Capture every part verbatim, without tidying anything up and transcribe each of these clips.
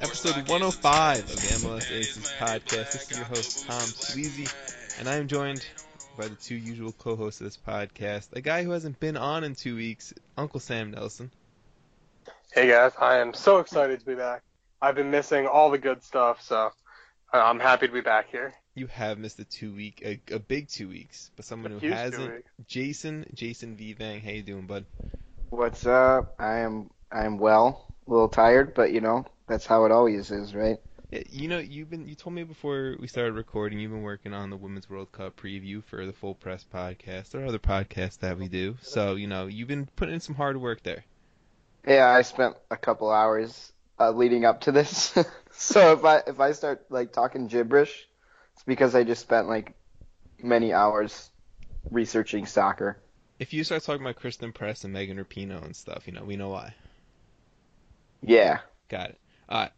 Episode one oh five of the M L S Aces podcast. This is your host, Tom Sweezy, and I am joined by the two usual co-hosts of this podcast. A guy who hasn't been on in two weeks, Uncle Sam Nelson. Hey guys, I am so excited to be back. I've been missing all the good stuff, so I'm happy to be back here. You have missed a two-week, a, a big two weeks, but someone who hasn't, Jason, Jason V. Vang. How you doing, bud? What's up? I am, I am well. A little tired, but you know, that's how it always is, right? Yeah, you know, you've been, you told me before we started recording, you've been working on the Women's World Cup preview for the Full Press podcast or other podcasts that we do. So, you know, you've been putting in some hard work there. Yeah, I spent a couple hours uh, leading up to this. So if I if I start like talking gibberish, it's because I just spent like many hours researching soccer. If you start talking about Kristen Press and Megan Rapinoe and stuff, you know, we know why. Yeah. Got it. All right.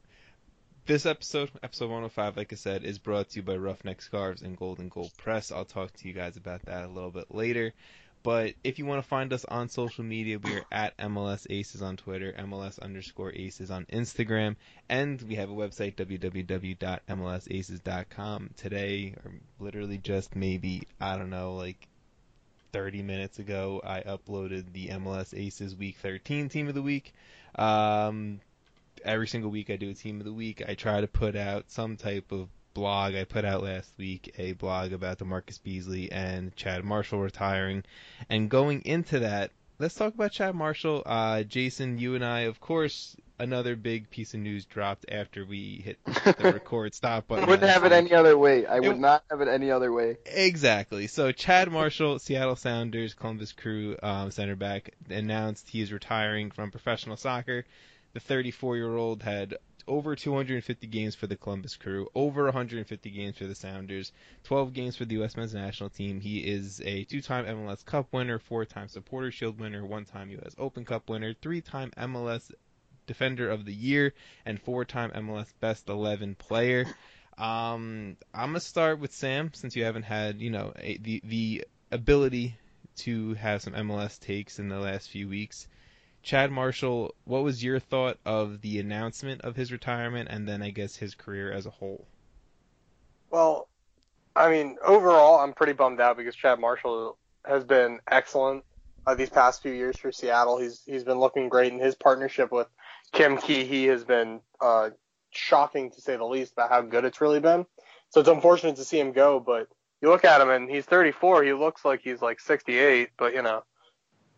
This episode, episode one oh five, like I said, is brought to you by Roughneck Scarves and Golden Gold Press. I'll talk to you guys about that a little bit later. But if you want to find us on social media, we are at M L S Aces on Twitter, M L S underscore Aces on Instagram, and we have a website, w w w dot m l s aces dot com. Today, or literally just maybe, I don't know, like thirty minutes ago, I uploaded the M L S Aces Week thirteen Team of the Week. Um, every single week I do a Team of the Week. I try to put out some type of blog. I put out last week a blog about DeMarcus Beasley and Chad Marshall retiring. And going into that, let's talk about Chad Marshall. Uh, Jason, you and I, of course, another big piece of news dropped after we hit the record stop button. I wouldn't have it any other way. I would not have it any other way. Exactly. So Chad Marshall, Seattle Sounders, Columbus Crew um, center back, announced he is retiring from professional soccer. The thirty-four-year-old had over two hundred fifty games for the Columbus Crew, over one hundred fifty games for the Sounders, twelve games for the U S Men's National Team. He is a two-time M L S Cup winner, four-time Supporters' Shield winner, one-time U S Open Cup winner, three-time M L S Defender of the Year, and four-time M L S Best eleven player. Um, I'm going to start with Sam, since you haven't had, you know, a, the, the ability to have some M L S takes in the last few weeks. Chad Marshall, what was your thought of the announcement of his retirement and then, I guess, his career as a whole? Well, I mean, overall, I'm pretty bummed out because Chad Marshall has been excellent uh, these past few years for Seattle. He's He's been looking great, and his partnership with Kim Keehee has been uh, shocking, to say the least, about how good it's really been. So it's unfortunate to see him go, but you look at him, and he's thirty-four. He looks like he's, like, sixty-eight, but, you know.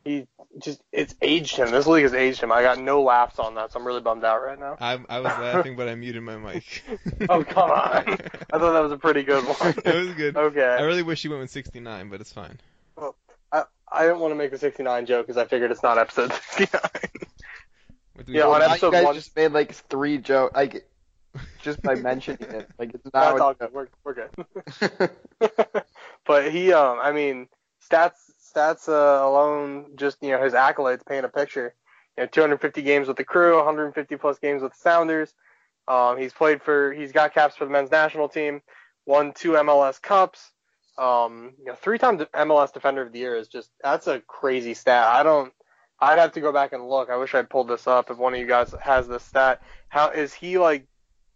He just, it's aged him. This league has aged him. I got no laughs on that, so I'm really bummed out right now. I, I was laughing, but I muted my mic. Oh, come on. I thought that was a pretty good one. That was good. Okay. I really wish you went with sixty-nine, but it's fine. Well, I, I didn't want to make a sixty-nine joke because I figured it's not episode sixty-nine. Yeah, on episode you guys one... just made like three jokes. Like, just by mentioning it. Like, it's not all good. We're, we're good. But he, um, I mean, stats. Stats uh, alone, just, you know, his accolades paint a picture. You know, two hundred fifty games with the Crew, one hundred fifty plus games with the Sounders. Um, he's played for, he's got caps for the men's national team, won two M L S Cups. Um, you know, three-time M L S Defender of the Year is just, that's a crazy stat. I don't, I'd have to go back and look. I wish I pulled this up if one of you guys has this stat. How is he like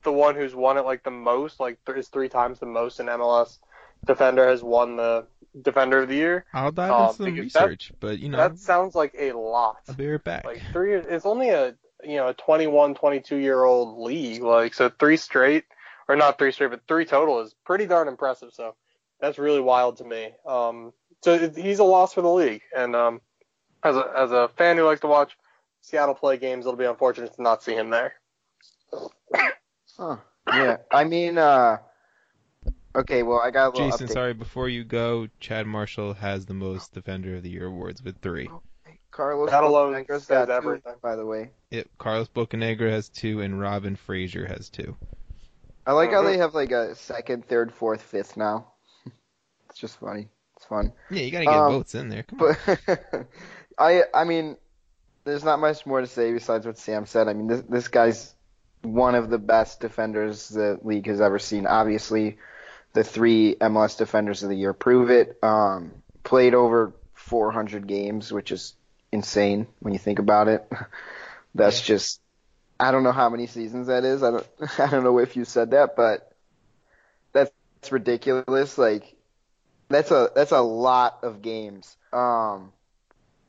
the one who's won it like the most? Like th- is three times the most in M L S Defender has won the Defender of the Year. I'll dive um, into some research, that, but you know that sounds like a lot. I'll be right back. Like three, it's only a you know a twenty-one, twenty-two year old league. Like so, three straight, or not three straight, but three total is pretty darn impressive. So that's really wild to me. Um, so it, he's a loss for the league, and um, as a as a fan who likes to watch Seattle play games, it'll be unfortunate to not see him there. Huh. Yeah, I mean. Uh... Okay, well, I got a little Jason, update. Sorry, before you go, Chad Marshall has the most Defender of the Year awards with three. Oh, Carlos Bocanegra's got two, by the way. It, Carlos Bocanegra has two, and Robin Fraser has two. I like how they have, like, a second, third, fourth, fifth now. It's just funny. It's fun. Yeah, you got to get um, votes in there. Come but, on. I, I mean, there's not much more to say besides what Sam said. I mean, this, this guy's one of the best defenders the league has ever seen, obviously. The three M L S Defenders of the Year prove it. Um, played over four hundred games, which is insane when you think about it. That's yeah. just I don't know how many seasons that is. I don't I don't know if you said that, but that's ridiculous. Like that's a that's a lot of games. Um,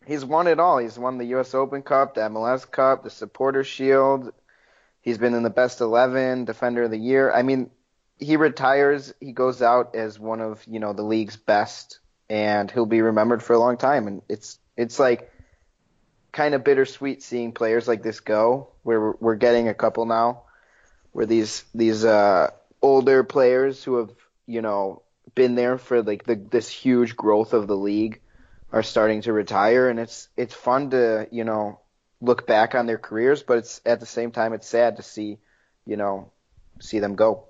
he's won it all. He's won the U S Open Cup, the M L S Cup, the Supporters' Shield. He's been in the best eleven, Defender of the Year. I mean, he retires, he goes out as one of, you know, the league's best, and he'll be remembered for a long time. And it's it's like kind of bittersweet seeing players like this go. Where we're getting a couple now, where these these uh, older players who have, you know, been there for like the, this huge growth of the league are starting to retire, and it's it's fun to, you know, look back on their careers, but it's at the same time it's sad to see, you know, see them go.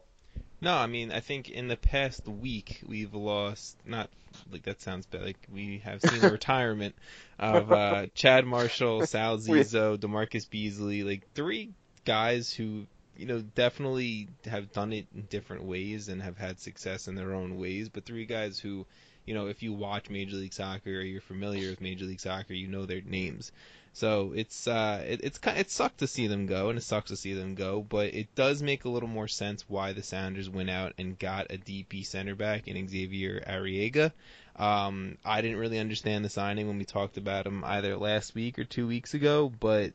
No, I mean, I think in the past week we've lost, not like that sounds bad, like we have seen the retirement of uh, Chad Marshall, Sal Zizo, DeMarcus Beasley, like three guys who, you know, definitely have done it in different ways and have had success in their own ways, but three guys who, you know, if you watch Major League Soccer or you're familiar with Major League Soccer, you know their names. So it's uh, it, it's kind of, it sucked to see them go, and it sucks to see them go, but it does make a little more sense why the Sounders went out and got a D P center back in Xavier Arriaga. Um, I didn't really understand the signing when we talked about him either last week or two weeks ago, but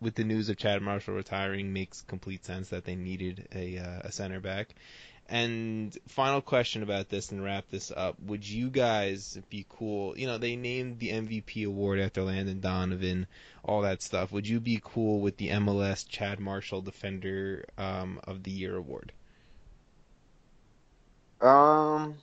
with the news of Chad Marshall retiring, makes complete sense that they needed a uh, a center back. And final question about this and wrap this up. Would you guys be cool? You know, they named the M V P award after Landon Donovan, all that stuff. Would you be cool with the M L S Chad Marshall Defender um, of the Year award? Um,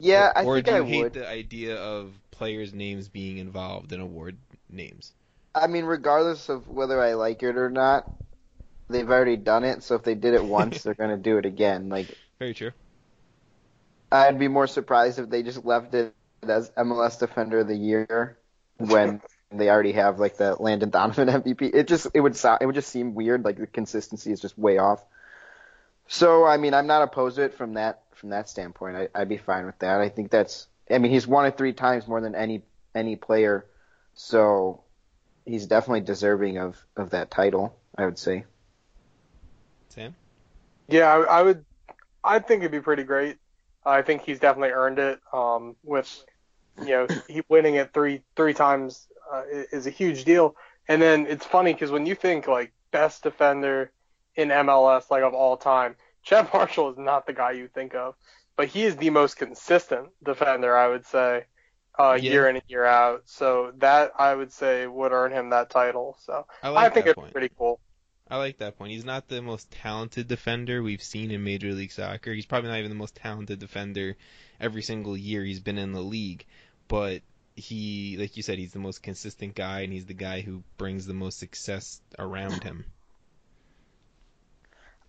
yeah, or, I or think I would. Or do you hate the idea of players' names being involved in award names? I mean, regardless of whether I like it or not, they've already done it, so if they did it once, they're going to do it again. Like, very true. I'd be more surprised if they just left it as M L S Defender of the Year when they already have like the Landon Donovan M V P. It just it would sound, it would just seem weird. Like the consistency is just way off. So I mean, I'm not opposed to it from that from that standpoint. I, I'd be fine with that. I think that's. I mean, he's won it three times more than any any player, so he's definitely deserving of of that title, I would say. Sam? Yeah, I, I would. I think it'd be pretty great. I think he's definitely earned it. Um, with you know, he winning it three three times uh, is a huge deal. And then it's funny because when you think like best defender in M L S, like of all time, Chad Marshall is not the guy you think of, but he is the most consistent defender, I would say, uh, yeah. year in and year out. So that I would say would earn him that title. So I, like I think it'd be pretty cool. I like that point. He's not the most talented defender we've seen in Major League Soccer. He's probably not even the most talented defender every single year he's been in the league. But he, like you said, he's the most consistent guy, and he's the guy who brings the most success around him.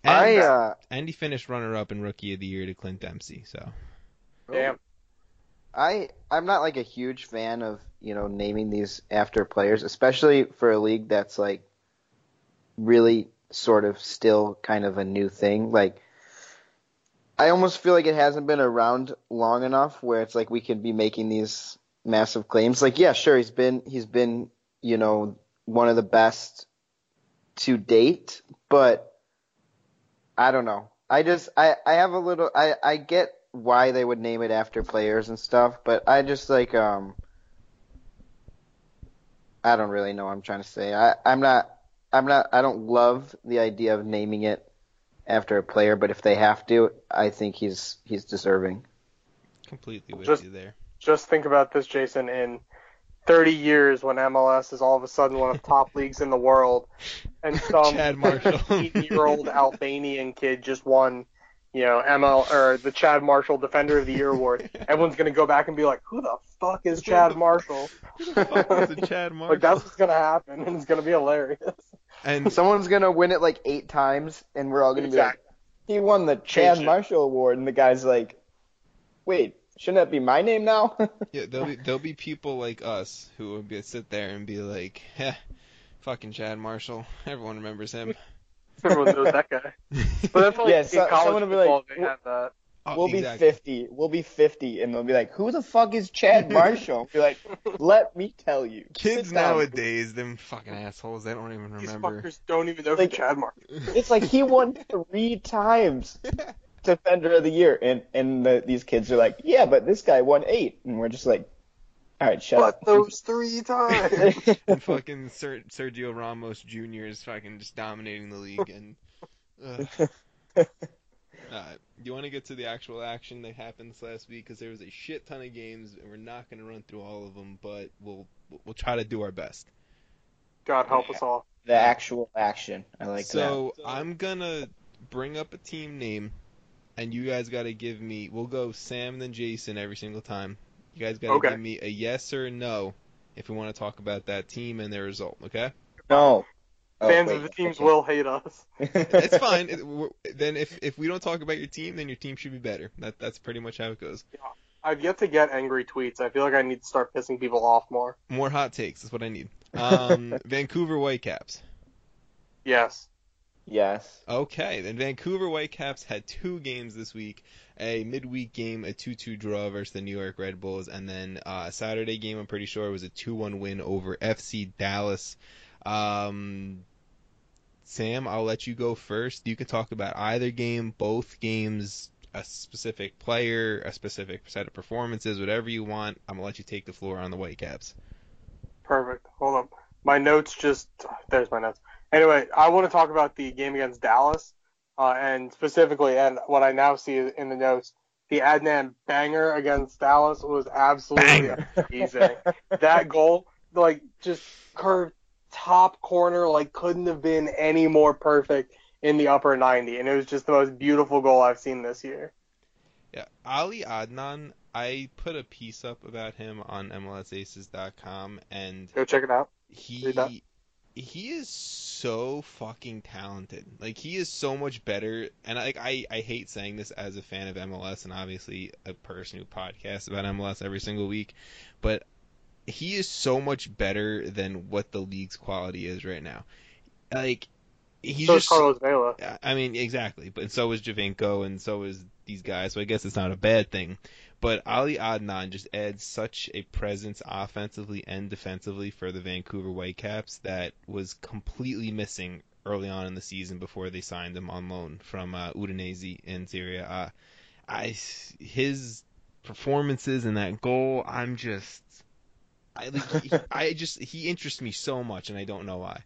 And, I, uh, and he finished runner-up in Rookie of the Year to Clint Dempsey. So, damn. I, I'm not like a huge fan of, you know, naming these after players, especially for a league that's like, really sort of still kind of a new thing. Like, I almost feel like it hasn't been around long enough where it's like we can be making these massive claims. Like, yeah, sure, he's been, he's been, you know, one of the best to date, but I don't know. I just, I, I have a little, I, I get why they would name it after players and stuff, but I just like, um, I don't really know what I'm trying to say. I, I'm not, I'm not. I don't love the idea of naming it after a player, but if they have to, I think he's he's deserving. Completely with just, you there. Just think about this, Jason. In thirty years, when M L S is all of a sudden one of the top leagues in the world, and some eighteen-year-old Albanian kid just won, you know, M L or the Chad Marshall Defender of the Year award. Everyone's gonna go back and be like, "Who the fuck is Chad Marshall?" Who the fuck is a Chad Marshall? Like, that's what's gonna happen, and it's gonna be hilarious. And someone's gonna win it like eight times, and we're all gonna exactly. be like, "He won the Chad Marshall award," and the guy's like, "Wait, shouldn't that be my name now?" Yeah, there'll be there'll be people like us who will be sit there and be like, "Heh, fucking Chad Marshall. Everyone remembers him." Everyone knows that guy. But that's like yeah, so, in college football, like, they have that. Oh, we'll exactly. be fifty. We'll be fifty, and they'll be like, "Who the fuck is Chad Marshall?" Be like, "Let me tell you." Kids nowadays, them fucking assholes, they don't even remember. These fuckers don't even know like, who Chad Marshall. It's like he won three times Defender of the Year, and and the, these kids are like, "Yeah, but this guy won eight," and we're just like, "All right, shut but up." But those three times. And fucking Ser- Sergio Ramos Junior is fucking just dominating the league, and. Uh. Uh, do you want to get to the actual action that happened this last week? Because there was a shit ton of games, and we're not going to run through all of them, but we'll we'll try to do our best. God help yeah. us all. The actual action. I like so that. So I'm going to bring up a team name, and you guys got to give me – we'll go Sam then Jason every single time. You guys got to okay. give me a yes or no if we want to talk about that team and their result, okay? No. Oh, Fans wait, of the teams okay. will hate us. It's fine. It, then if, if we don't talk about your team, then your team should be better. That That's pretty much how it goes. Yeah. I've yet to get angry tweets. I feel like I need to start pissing people off more. More hot takes is what I need. Um, Vancouver Whitecaps. Yes. Yes. Okay. Then Vancouver Whitecaps had two games this week. A midweek game, a two two draw versus the New York Red Bulls. And then uh, a Saturday game, I'm pretty sure, it was a two one win over F C Dallas. Um, Sam, I'll let you go first. You can talk about either game, both games, a specific player, a specific set of performances, whatever you want. I'm going to let you take the floor on the Whitecaps. Perfect. Hold on. My notes just – there's my notes. Anyway, I want to talk about the game against Dallas uh, and specifically – and what I now see in the notes, the Adnan banger against Dallas was absolutely banger. Amazing. That goal, like, just curved top corner, like, couldn't have been any more perfect in the upper ninety, and it was just the most beautiful goal I've seen this year. Yeah, Ali Adnan, I put a piece up about him on M L S Aces dot com, and go check it out. He he is so fucking talented. Like, he is so much better, and I, I, I hate saying this as a fan of M L S, and obviously a person who podcasts about M L S every single week, but he is so much better than what the league's quality is right now. Like, he's so just, is Carlos Vela. I mean, exactly. But and so is Javinko, and so is these guys. So I guess it's not a bad thing. But Ali Adnan just adds such a presence offensively and defensively for the Vancouver Whitecaps that was completely missing early on in the season before they signed him on loan from uh, Udinese in Serie A. I, his performances and that goal, I'm just... I, like, he, I just he interests me so much, and I don't know why.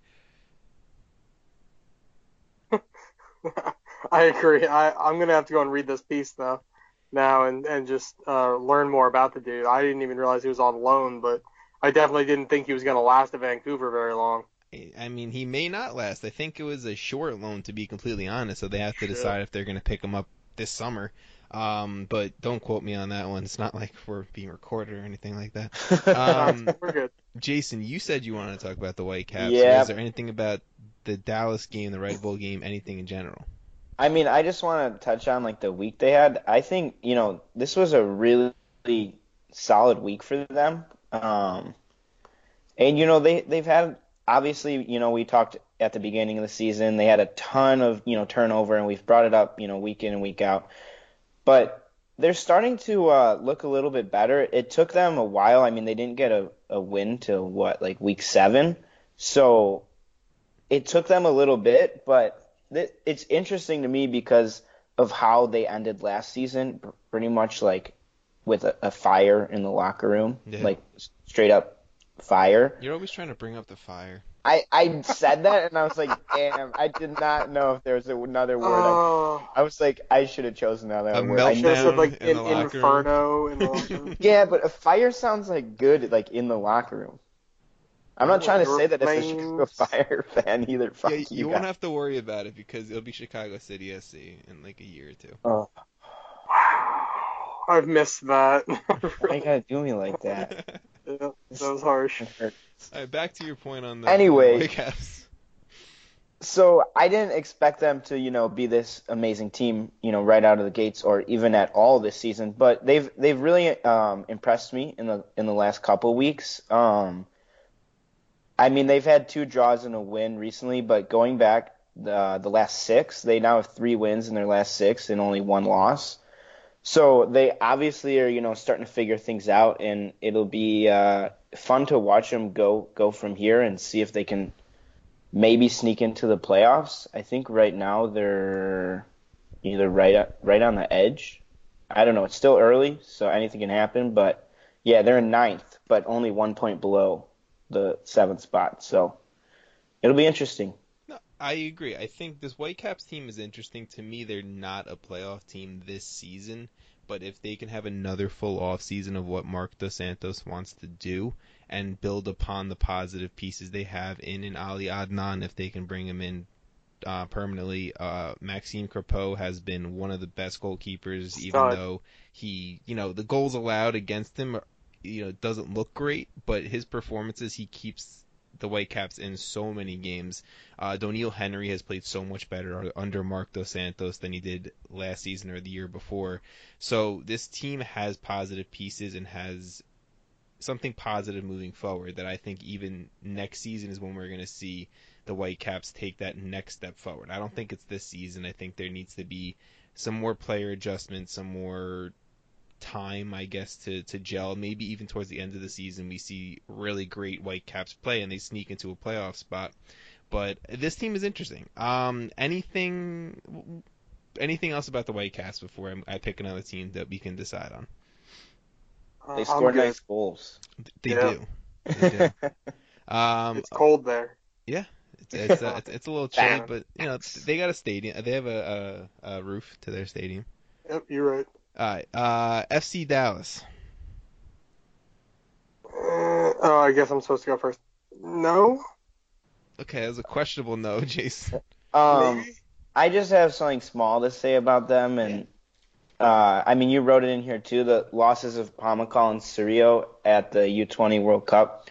I agree. I, I'm gonna have to go and read this piece though now and and just uh, learn more about the dude. I didn't even realize he was on loan, but I definitely didn't think he was gonna last at Vancouver very long. I mean, he may not last. I think it was a short loan, to be completely honest. So they have to decide if they're gonna pick him up this summer. Um, but don't quote me on that one. It's not like we're being recorded or anything like that. Um, we're good. Jason, you said you wanted to talk about the Whitecaps. Yeah. Is there anything about the Dallas game, the Red Bull game, anything in general? I mean, I just want to touch on like the week they had. I think, you know, this was a really solid week for them. Um, and, you know, they, they've had, obviously, you know, we talked at the beginning of the season, they had a ton of, you know, turnover, and we've brought it up, you know, week in and week out. But they're starting to uh, look a little bit better. It took them a while. I mean, they didn't get a, a win till, what, like week seven? So it took them a little bit, but th- it's interesting to me because of how they ended last season, pretty much like with a, a fire in the locker room, yeah. like straight up fire. You're always trying to bring up the fire. I, I said that, and I was like, damn, I did not know if there was another word. Oh, I, I was like, I should have chosen another a word. I should have said, like, in in the inferno in the locker room. Yeah, but a fire sounds, like, good, like, in the locker room. I'm not oh, trying to say that as a Chicago Fire fan either. Fuck yeah, you, you won't have to worry about it because it'll be Chicago City S C in, like, a year or two. Oh. Wow. I've missed that. Why you gotta do me like that? Yeah, that was harsh. All right, back to your point on the anyway, Whitecaps. So I didn't expect them to, you know, be this amazing team, you know, right out of the gates or even at all this season. But they've they've really um, impressed me in the in the last couple weeks. Um, I mean, they've had two draws and a win recently, but going back the the last six, they now have three wins in their last six and only one loss. So they obviously are, you know, starting to figure things out, and it'll be uh, fun to watch them go go from here and see if they can maybe sneak into the playoffs. I think right now they're either right right on the edge. I don't know. It's still early, so anything can happen. But, yeah, they're in ninth, but only one point below the seventh spot. So it'll be interesting. I agree. I think this Whitecaps team is interesting. To me, they're not a playoff team this season, but if they can have another full off season of what Mark dos Santos wants to do and build upon the positive pieces they have in an Ali Adnan, if they can bring him in uh, permanently, uh, Maxime Crepeau has been one of the best goalkeepers, even Sorry. though he, you know, the goals allowed against him, you know, doesn't look great, but his performances, he keeps the Whitecaps in so many games. Uh, Doniel Henry has played so much better under Mark dos Santos than he did last season or the year before. So this team has positive pieces and has something positive moving forward that I think even next season is when we're going to see the Whitecaps take that next step forward. I don't think it's this season. I think there needs to be some more player adjustments, some more time, I guess, to, to gel. Maybe even towards the end of the season we see really great Whitecaps play and they sneak into a playoff spot. But this team is interesting. Um, anything anything else about the Whitecaps before I, I pick another team that we can decide on? Uh, they score nice goals. They yeah. do. They do. Um, it's cold there. Yeah. It's it's, uh, it's, it's a little chilly, but you know they got a stadium. They have a, a, a roof to their stadium. Yep, you're right. All right, uh, F C Dallas. Uh, oh, I guess I'm supposed to go first. No? Okay, that was a questionable no, Jason. Um, Maybe? I just have something small to say about them, and uh, I mean, you wrote it in here too, the losses of Pomykal and Cerrillo at the U twenty World Cup,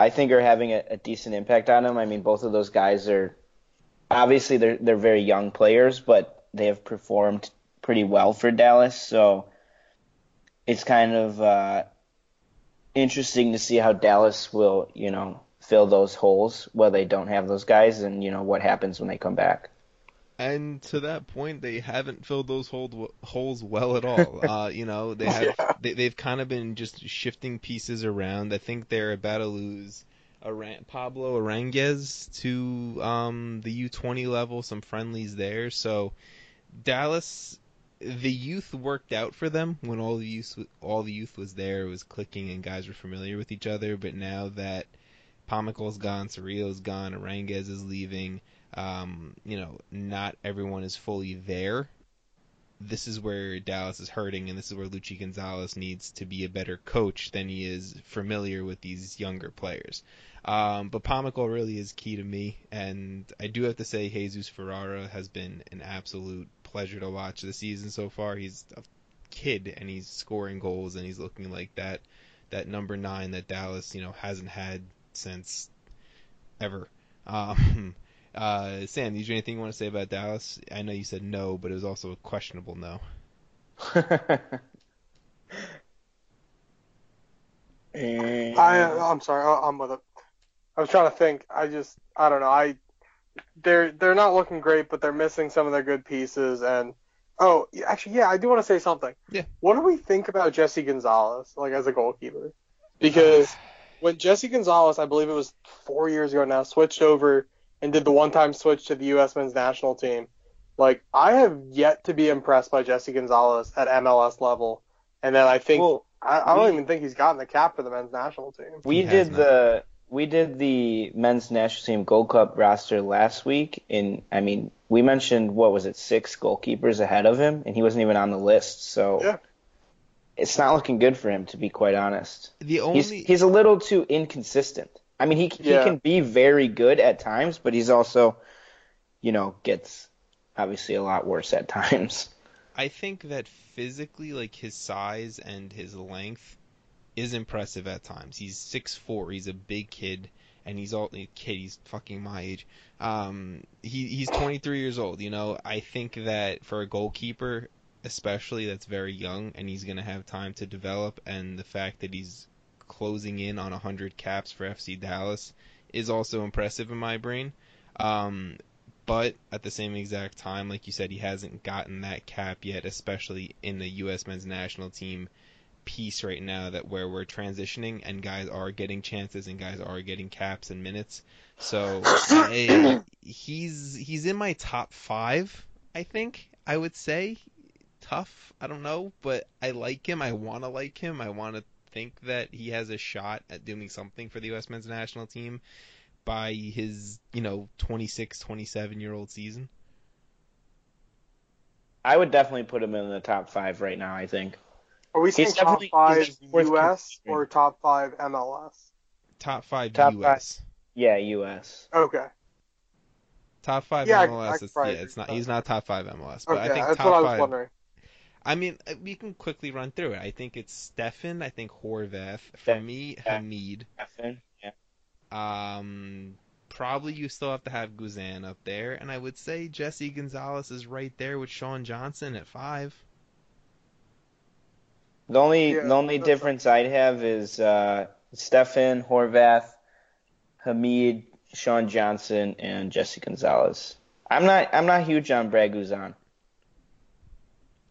I think are having a, a decent impact on them. I mean, both of those guys are, obviously they're, they're very young players, but they have performed pretty well for Dallas, so it's kind of uh, interesting to see how Dallas will, you know, fill those holes where they don't have those guys, and you know what happens when they come back. And to that point, they haven't filled those hold, holes well at all. uh, you know, they have yeah. they, they've kind of been just shifting pieces around. I think they're about to lose Aran- Pablo Aránguiz to um, the U twenty level, some friendlies there. So Dallas, the youth worked out for them when all the youth, all the youth was there. It was clicking and guys were familiar with each other. But now that Pomykal's gone, Cerrillo's gone, Aránguiz is leaving, um, you know, not everyone is fully there. This is where Dallas is hurting, and this is where Luchi Gonzalez needs to be a better coach than he is familiar with these younger players. Um, but Pomykal really is key to me, and I do have to say Jesus Ferrara has been an absolute pleasure to watch this season so far. He's a kid, and he's scoring goals, and he's looking like that that number nine that Dallas, you know, hasn't had since ever. Um, uh, Sam, is there anything you want to say about Dallas? I know you said no, but it was also a questionable no. and... I, I'm sorry. I, I'm with it. I was trying to think. I just, I don't know. I, they're they're not looking great, but they're missing some of their good pieces. And oh, actually, yeah, I do want to say something. Yeah. What do we think about Jesse Gonzalez, like as a goalkeeper? Because when Jesse Gonzalez, I believe it was four years ago now, switched over and did the one-time switch to the U S Men's National Team, like I have yet to be impressed by Jesse Gonzalez at M L S level. And then I think well, I, I don't we, even think he's gotten the cap for the Men's National Team. We did not. the. We did the Men's National Team Gold Cup roster last week, and, I mean, we mentioned, what was it, six goalkeepers ahead of him, and he wasn't even on the list, so yeah. It's not looking good for him, to be quite honest. The only... He's, he's a little too inconsistent. I mean, he yeah. he can be very good at times, but he's also, you know, gets obviously a lot worse at times. I think that physically, like, his size and his length is impressive at times. He's six foot four, he's a big kid, and he's all kid, he's fucking my age. Um he he's twenty-three years old, you know. I think that for a goalkeeper, especially that's very young and he's going to have time to develop, and the fact that he's closing in on one hundred caps for F C Dallas is also impressive in my brain. Um But at the same exact time, like you said, he hasn't gotten that cap yet, especially in the U S men's national team piece right now, that where we're transitioning and guys are getting chances and guys are getting caps and minutes. So I, he's he's in my top five, I think, I would say. Tough, I don't know, but I like him. I want to like him. I want to think that he has a shot at doing something for the U S men's national team by his, you know, twenty-six, twenty-seven-year-old season. I would definitely put him in the top five right now, I think. Are we saying top five U S or top five M L S? Top five U S. Yeah, U S. Okay. Top five M L S. It's, yeah, it's not. He's not top five M L S. But I think top five. That's what I was wondering. I mean, we can quickly run through it. I think it's Steffen. I think Horvath. For me, Hamid. Steffen. Um, probably you still have to have Guzan up there, and I would say Jesse Gonzalez is right there with Sean Johnson at five. The only yeah, the only difference right. I'd have is uh, Steffen, Horvath, Hamid, Sean Johnson, and Jesse Gonzalez. I'm not I'm not huge on Brad Guzan.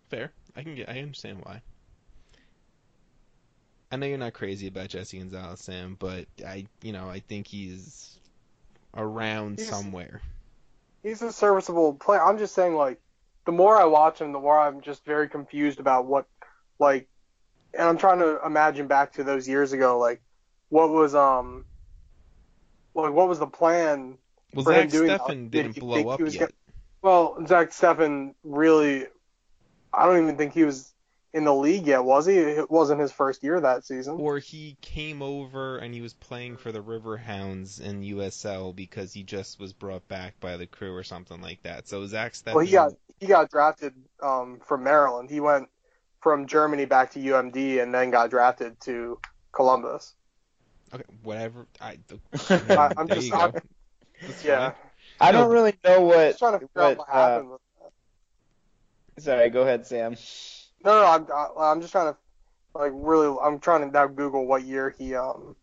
Fair, I can get I understand why. I know you're not crazy about Jesse Gonzalez, Sam, but I, you know, I think he's around he's, somewhere. He's a serviceable player. I'm just saying, like, the more I watch him, the more I'm just very confused about what, like, and I'm trying to imagine back to those years ago, like, what was um, like, what was the plan well, for Zach him doing? Well, Zack Steffen didn't he, blow up yet. Getting, well, Zack Steffen really, I don't even think he was in the league yet, was he? It wasn't his first year that season. Or he came over and he was playing for the Riverhounds in U S L because he just was brought back by the Crew or something like that. So Zack Steffen... Well, he got, he got drafted um, from Maryland. He went from Germany back to U M D and then got drafted to Columbus. Okay, whatever. I, I, I'm there just... I, yeah. Funny. I don't really know what... I'm just trying to figure what, out what happened uh, with that. Sorry, go ahead, Sam. No, no, I'm I, I'm just trying to, like, really, I'm trying to now Google what year he um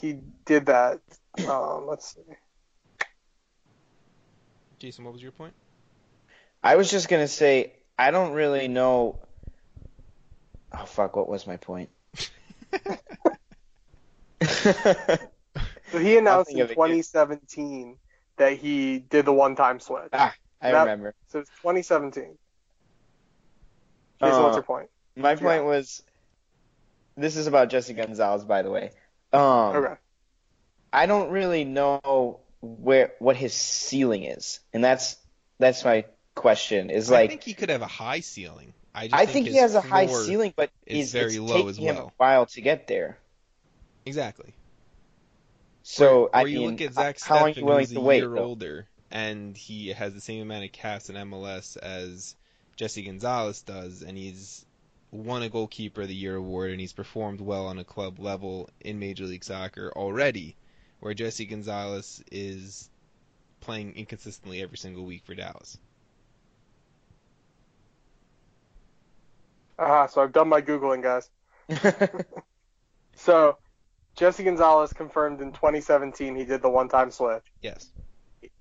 he did that. Um, let's see. Jason, what was your point? I was just gonna say I don't really know. Oh fuck! What was my point? So he announced in twenty seventeen that he did the one-time switch. Ah, I that, remember. So it's twenty seventeen. Jason, uh, what's your point? My yeah. point was, this is about Jesse Gonzalez, by the way. Um, okay. I don't really know where what his ceiling is, and that's that's my question. Is like I think he could have a high ceiling. I, just I think, think he has a high ceiling, but he's very it's low taking as well. Him a while to get there. Exactly. So where, I where mean, you look at Zack Steffen, how long are you willing to wait? He's a year older, and he has the same amount of caps in M L S as Jesse Gonzalez does, and he's won a Goalkeeper of the Year award, and he's performed well on a club level in Major League Soccer already, where Jesse Gonzalez is playing inconsistently every single week for Dallas. Ah, uh-huh, so I've done my Googling, guys. So, Jesse Gonzalez confirmed in twenty seventeen he did the one-time switch. Yes.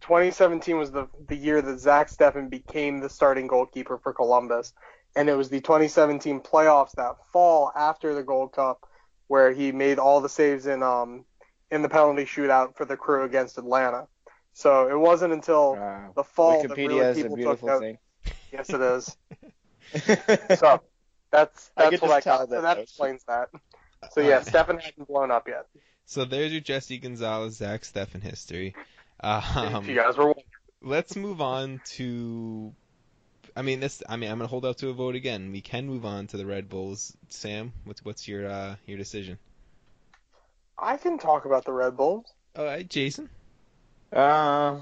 twenty seventeen was the the year that Zack Steffen became the starting goalkeeper for Columbus, and it was the twenty seventeen playoffs that fall after the Gold Cup where he made all the saves in um in the penalty shootout for the Crew against Atlanta. So it wasn't until uh, the fall Wikipedia that really people took note. Thing. Yes, it is. So that's that's I what I got. That, so that explains that. So yeah, uh, Steffen hasn't blown up yet. So there's your Jesse Gonzalez, Zack Steffen history. Um, if you guys were wondering. Let's move on to. I mean, this. I mean, I'm gonna hold out to a vote again. We can move on to the Red Bulls. Sam, what's what's your uh, your decision? I can talk about the Red Bulls. All right, Jason. Uh,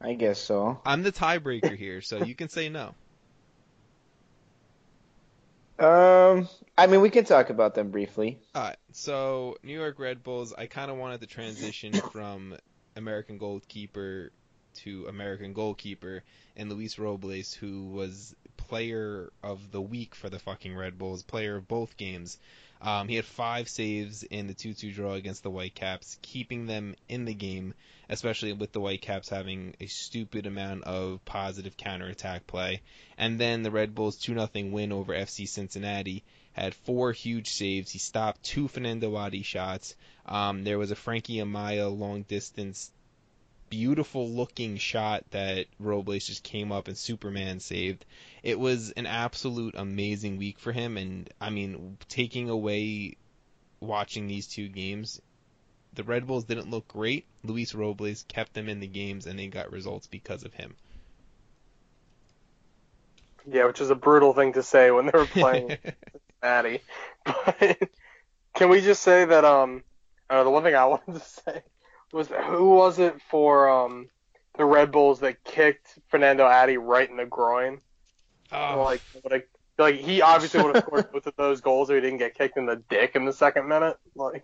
I guess so. I'm the tiebreaker here, so you can say no. Um, I mean, we can talk about them briefly. All right. So New York Red Bulls. I kind of wanted to transition from American goalkeeper to American goalkeeper, and Luis Robles, who was player of the week for the fucking Red Bulls, player of both games. Um, he had five saves in the two two draw against the Whitecaps, keeping them in the game, especially with the Whitecaps having a stupid amount of positive counterattack play. And then the Red Bulls' two nothing win over F C Cincinnati had four huge saves. He stopped two Fernando Wadi shots. Um, there was a Frankie Amaya long-distance, beautiful-looking shot that Robles just came up and Superman saved. It was an absolute amazing week for him, and, I mean, taking away watching these two games, the Red Bulls didn't look great. Luis Robles kept them in the games, and they got results because of him. Yeah, which is a brutal thing to say when they were playing Cincinnati. But can we just say that um, uh, the one thing I wanted to say was that who was it for um, the Red Bulls that kicked Fernando Addy right in the groin? Oh. Like, like, like he obviously would have scored both of those goals if he didn't get kicked in the dick in the second minute. Like,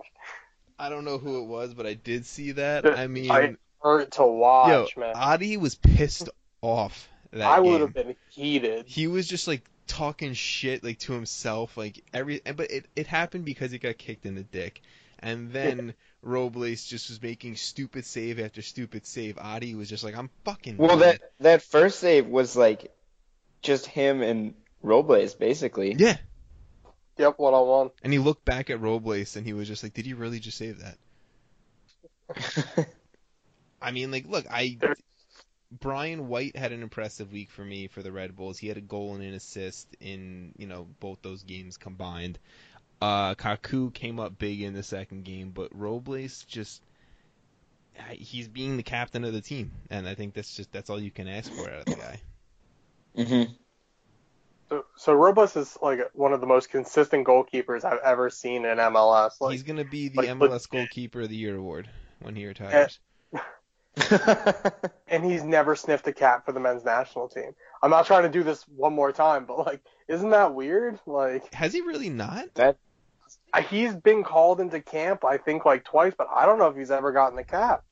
I don't know who it was, but I did see that. I mean, I hurt to watch, yo, man. Addy was pissed off that I game. I would have been heated. He was just like talking shit like to himself, like every. But it, it happened because he got kicked in the dick, and then. Yeah. Robles just was making stupid save after stupid save. Adi was just like, I'm fucking Well, dead. that that first save was like just him and Robles, basically. Yeah. Yep, one-on-one. And he looked back at Robles, and he was just like, did you really just save that? I mean, like, look, I... Brian White had an impressive week for me for the Red Bulls. He had a goal and an assist in, you know, both those games combined. Uh, Kaku came up big in the second game, but Robles just, he's being the captain of the team, and I think that's just that's all you can ask for out of the guy. Mm-hmm. So, so Robles is like one of the most consistent goalkeepers I've ever seen in M L S. Like, he's going to be the like, M L S like, Goalkeeper of the Year award when he retires. And, and he's never sniffed a cap for the men's national team. I'm not trying to do this one more time, but like, isn't that weird? Like, has he really not? That... He's been called into camp, I think, like twice, but I don't know if he's ever gotten the cap.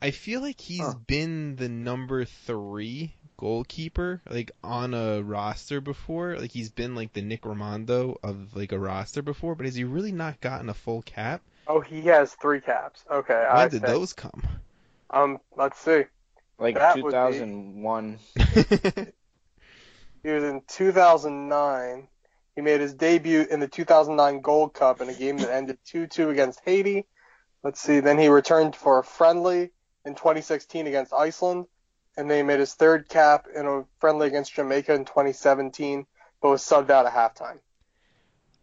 I feel like he's huh. been the number three goalkeeper, like, on a roster before. Like, he's been, like, the Nick Romando of, like, a roster before, but has he really not gotten a full cap? Oh, he has three caps. Okay, When I did think. those come? Um, let's see. Like, that two thousand one. Be... He was in two thousand nine. He made his debut in the two thousand nine Gold Cup in a game that ended two two against Haiti. Let's see. Then he returned for a friendly in twenty sixteen against Iceland. And then he made his third cap in a friendly against Jamaica in twenty seventeen, but was subbed out at halftime.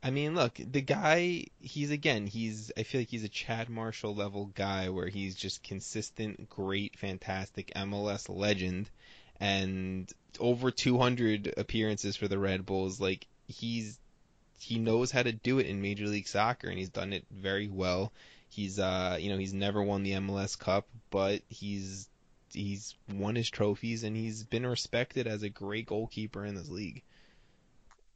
I mean, look, the guy, he's, again, he's, I feel like he's a Chad Marshall level guy where he's just consistent, great, fantastic M L S legend. And over two hundred appearances for the Red Bulls. Like, he's he knows how to do it in Major League Soccer, and he's done it very well. He's uh you know he's never won the M L S Cup, but he's he's won his trophies, and he's been respected as a great goalkeeper in this league.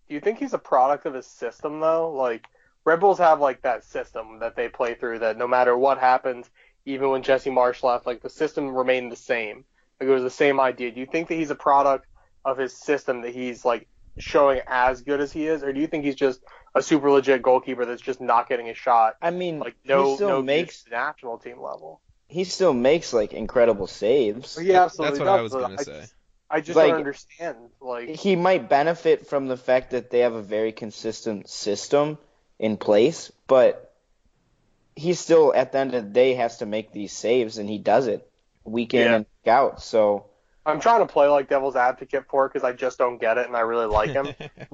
Do you think he's a product of his system though? Like, Red Bulls have like that system that they play through that no matter what happens, even when Jesse Marsh left, like the system remained the same. Like, it was the same idea. Do you think that he's a product of his system that he's, like, showing as good as he is? Or do you think he's just a super legit goalkeeper that's just not getting a shot? I mean, like, no, he still no makes national team level. He still makes, like, incredible saves. Well, yeah, absolutely. That's what does. I was going to say. Just, I just like, don't understand. Like, he might benefit from the fact that they have a very consistent system in place, but he still, at the end of the day, has to make these saves, and he does it. Week in yeah. and week out, so I'm trying to play like devil's advocate for it because I just don't get it, and I really like him.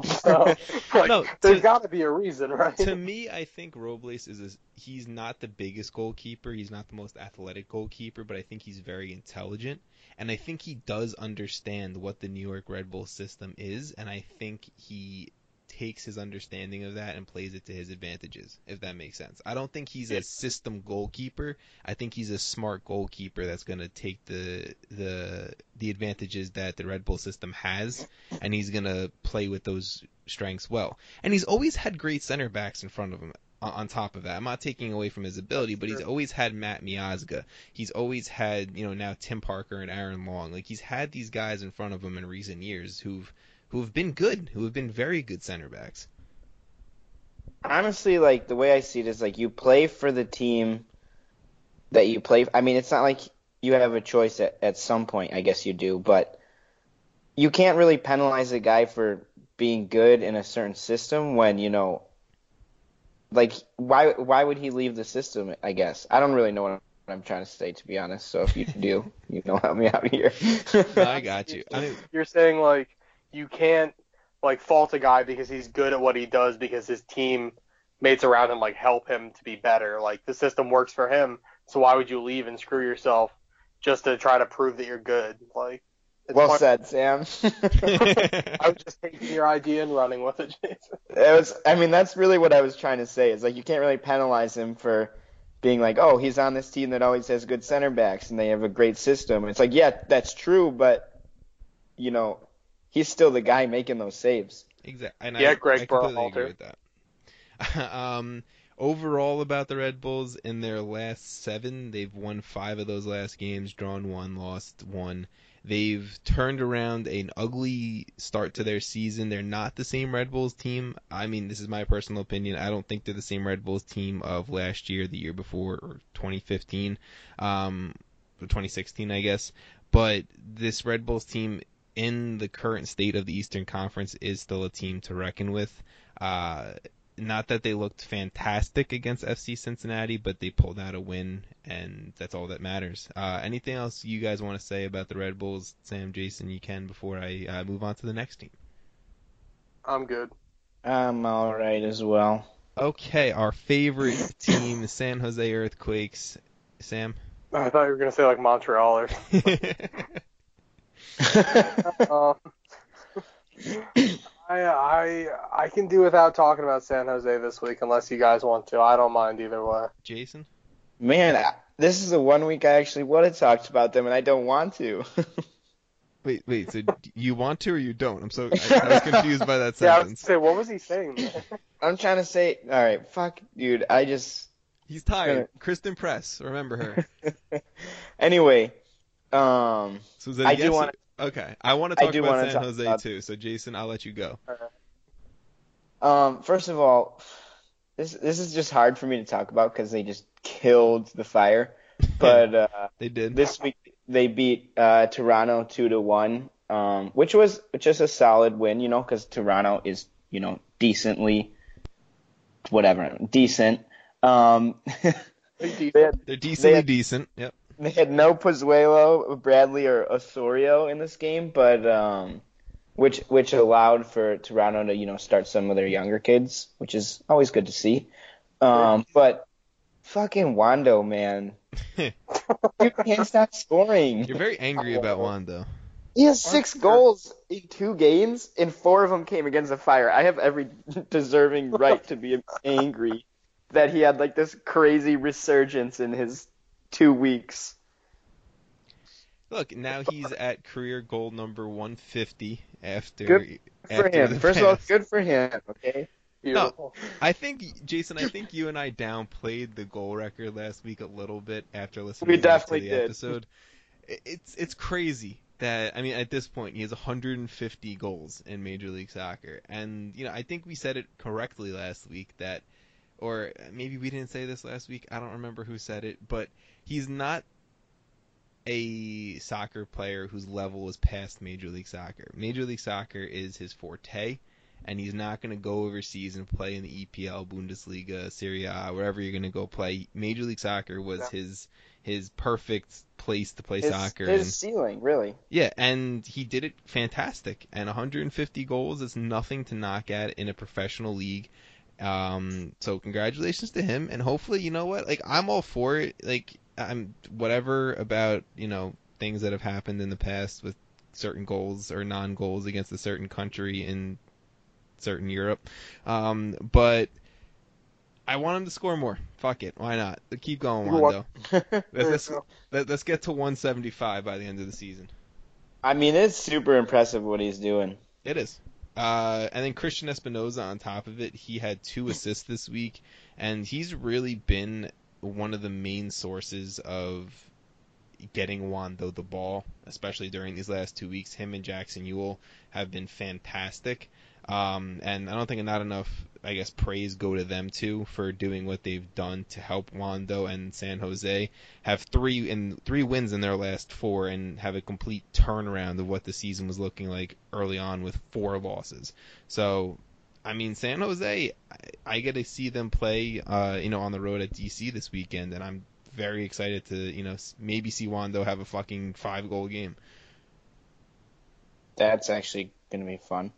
so like, no, to, there's got to be a reason, right? To me, I think Robles is a, he's not the biggest goalkeeper, he's not the most athletic goalkeeper, but I think he's very intelligent, and I think he does understand what the New York Red Bull system is, and I think he takes his understanding of that and plays it to his advantages, if that makes sense. I don't think he's a system goalkeeper. I think he's a smart goalkeeper that's going to take the the the advantages that the Red Bull system has, and he's going to play with those strengths well. And he's always had great center backs in front of him. On top of that, I'm not taking away from his ability, but he's always had Matt Miazga. He's always had, you know, now Tim Parker and Aaron Long. Like, he's had these guys in front of him in recent years who've who have been good, who have been very good center backs. honestly, like, the way I see it is, like, you play for the team that you play for. I mean, it's not like you have a choice at, at some point. I guess you do. But you can't really penalize a guy for being good in a certain system when, you know, like, why why would he leave the system, I guess? I don't really know what I'm trying to say, to be honest. So if you do, you know, help me out here. No, I got you. I mean, you're saying, like, you can't, like, fault a guy because he's good at what he does because his teammates around him, like, help him to be better. Like, the system works for him, so why would you leave and screw yourself just to try to prove that you're good? Like, it's well hard. Said, Sam. I was just taking your idea and running with it, Jason. It was, I mean, that's really what I was trying to say. Is like you can't really penalize him for being like, oh, he's on this team that always has good center backs and they have a great system. And it's like, yeah, that's true, but, you know, he's still the guy making those saves. Exactly. And yeah, I, Greg I completely agree with that. um, overall about the Red Bulls, in their last seven, they've won five of those last games, drawn one, lost one. They've turned around an ugly start to their season. They're not the same Red Bulls team. I mean, this is my personal opinion. I don't think they're the same Red Bulls team of last year, the year before, or twenty fifteen, um, or twenty sixteen, I guess. But this Red Bulls team, in the current state of the Eastern Conference, is still a team to reckon with. Uh, not that they looked fantastic against F C Cincinnati, but they pulled out a win, and that's all that matters. Uh, anything else you guys want to say about the Red Bulls? Sam, Jason, you can, before I uh, move on to the next team. I'm good. I'm all right as well. Okay, our favorite team, the San Jose Earthquakes. Sam? I thought you were going to say, like, Montreal or something. uh, I, I I can do without talking about San Jose this week unless you guys want to. I don't mind either way. Jason? Man, I, this is the one week I actually would have talked about them, and I don't want to. wait, wait. So you want to or you don't? I'm so I, I was confused by that sentence. Yeah, I was gonna say, what was he saying there? I'm trying to say, all right, fuck, dude. I just he's tired. Uh, Kristen Press, remember her. Anyway, um, so I yes, do want. To... Okay, I want to talk about San talk Jose, about... too, so Jason, I'll let you go. Um, first of all, this this is just hard for me to talk about because they just killed the Fire. But uh, they did. This week they beat uh, Toronto two to one, um, which was just a solid win, you know, because Toronto is, you know, decently, whatever, decent. Um, they had, They're decently they had, decent, yep. They had no Pozuelo, Bradley, or Osorio in this game, but um, which which allowed for Toronto to, you know, start some of their younger kids, which is always good to see. Um, but fucking Wando, man, you can't stop scoring. You're very angry about Wando. He has six goals in two games, and four of them came against the Fire. I have every deserving right to be angry that he had like this crazy resurgence in his two weeks. Look, now he's at career goal number one fifty after. Good for after him. First pass. Of all, it's good for him. Okay. Beautiful. No, I think Jason, I think you and I downplayed the goal record last week a little bit after listening we definitely to the did. episode. It's it's crazy that I mean at this point he has one hundred fifty goals in Major League Soccer, and you know I think we said it correctly last week that. Or maybe we didn't say this last week. I don't remember who said it, but he's not a soccer player whose level is past Major League Soccer. Major League Soccer is his forte, and he's not going to go overseas and play in the E P L, Bundesliga, Serie A, wherever you're going to go play. Major League Soccer was yeah. his his perfect place to play his, soccer. His and, ceiling, really. Yeah, and he did it fantastic. And one hundred fifty goals is nothing to knock at in a professional league. Um, so congratulations to him, and hopefully, you know what, like, I'm all for it, like, I'm, whatever about, you know, things that have happened in the past with certain goals or non-goals against a certain country in certain Europe, um, but I want him to score more, fuck it, why not, keep going, Wando, let's, let's, let's get to one seventy-five by the end of the season. I mean, it's super impressive what he's doing. It is. Uh, and then Christian Espinoza on top of it, he had two assists this week, and he's really been one of the main sources of getting Wando the ball, especially during these last two weeks. Him and Jackson Ewell have been fantastic. Um, and I don't think not enough, I guess, praise go to them too for doing what they've done to help Wando and San Jose have three in three wins in their last four and have a complete turnaround of what the season was looking like early on with four losses. So, I mean, San Jose, I, I get to see them play, uh, you know, on the road at D C this weekend, and I'm very excited to, you know, maybe see Wando have a fucking five goal game. That's actually going to be fun.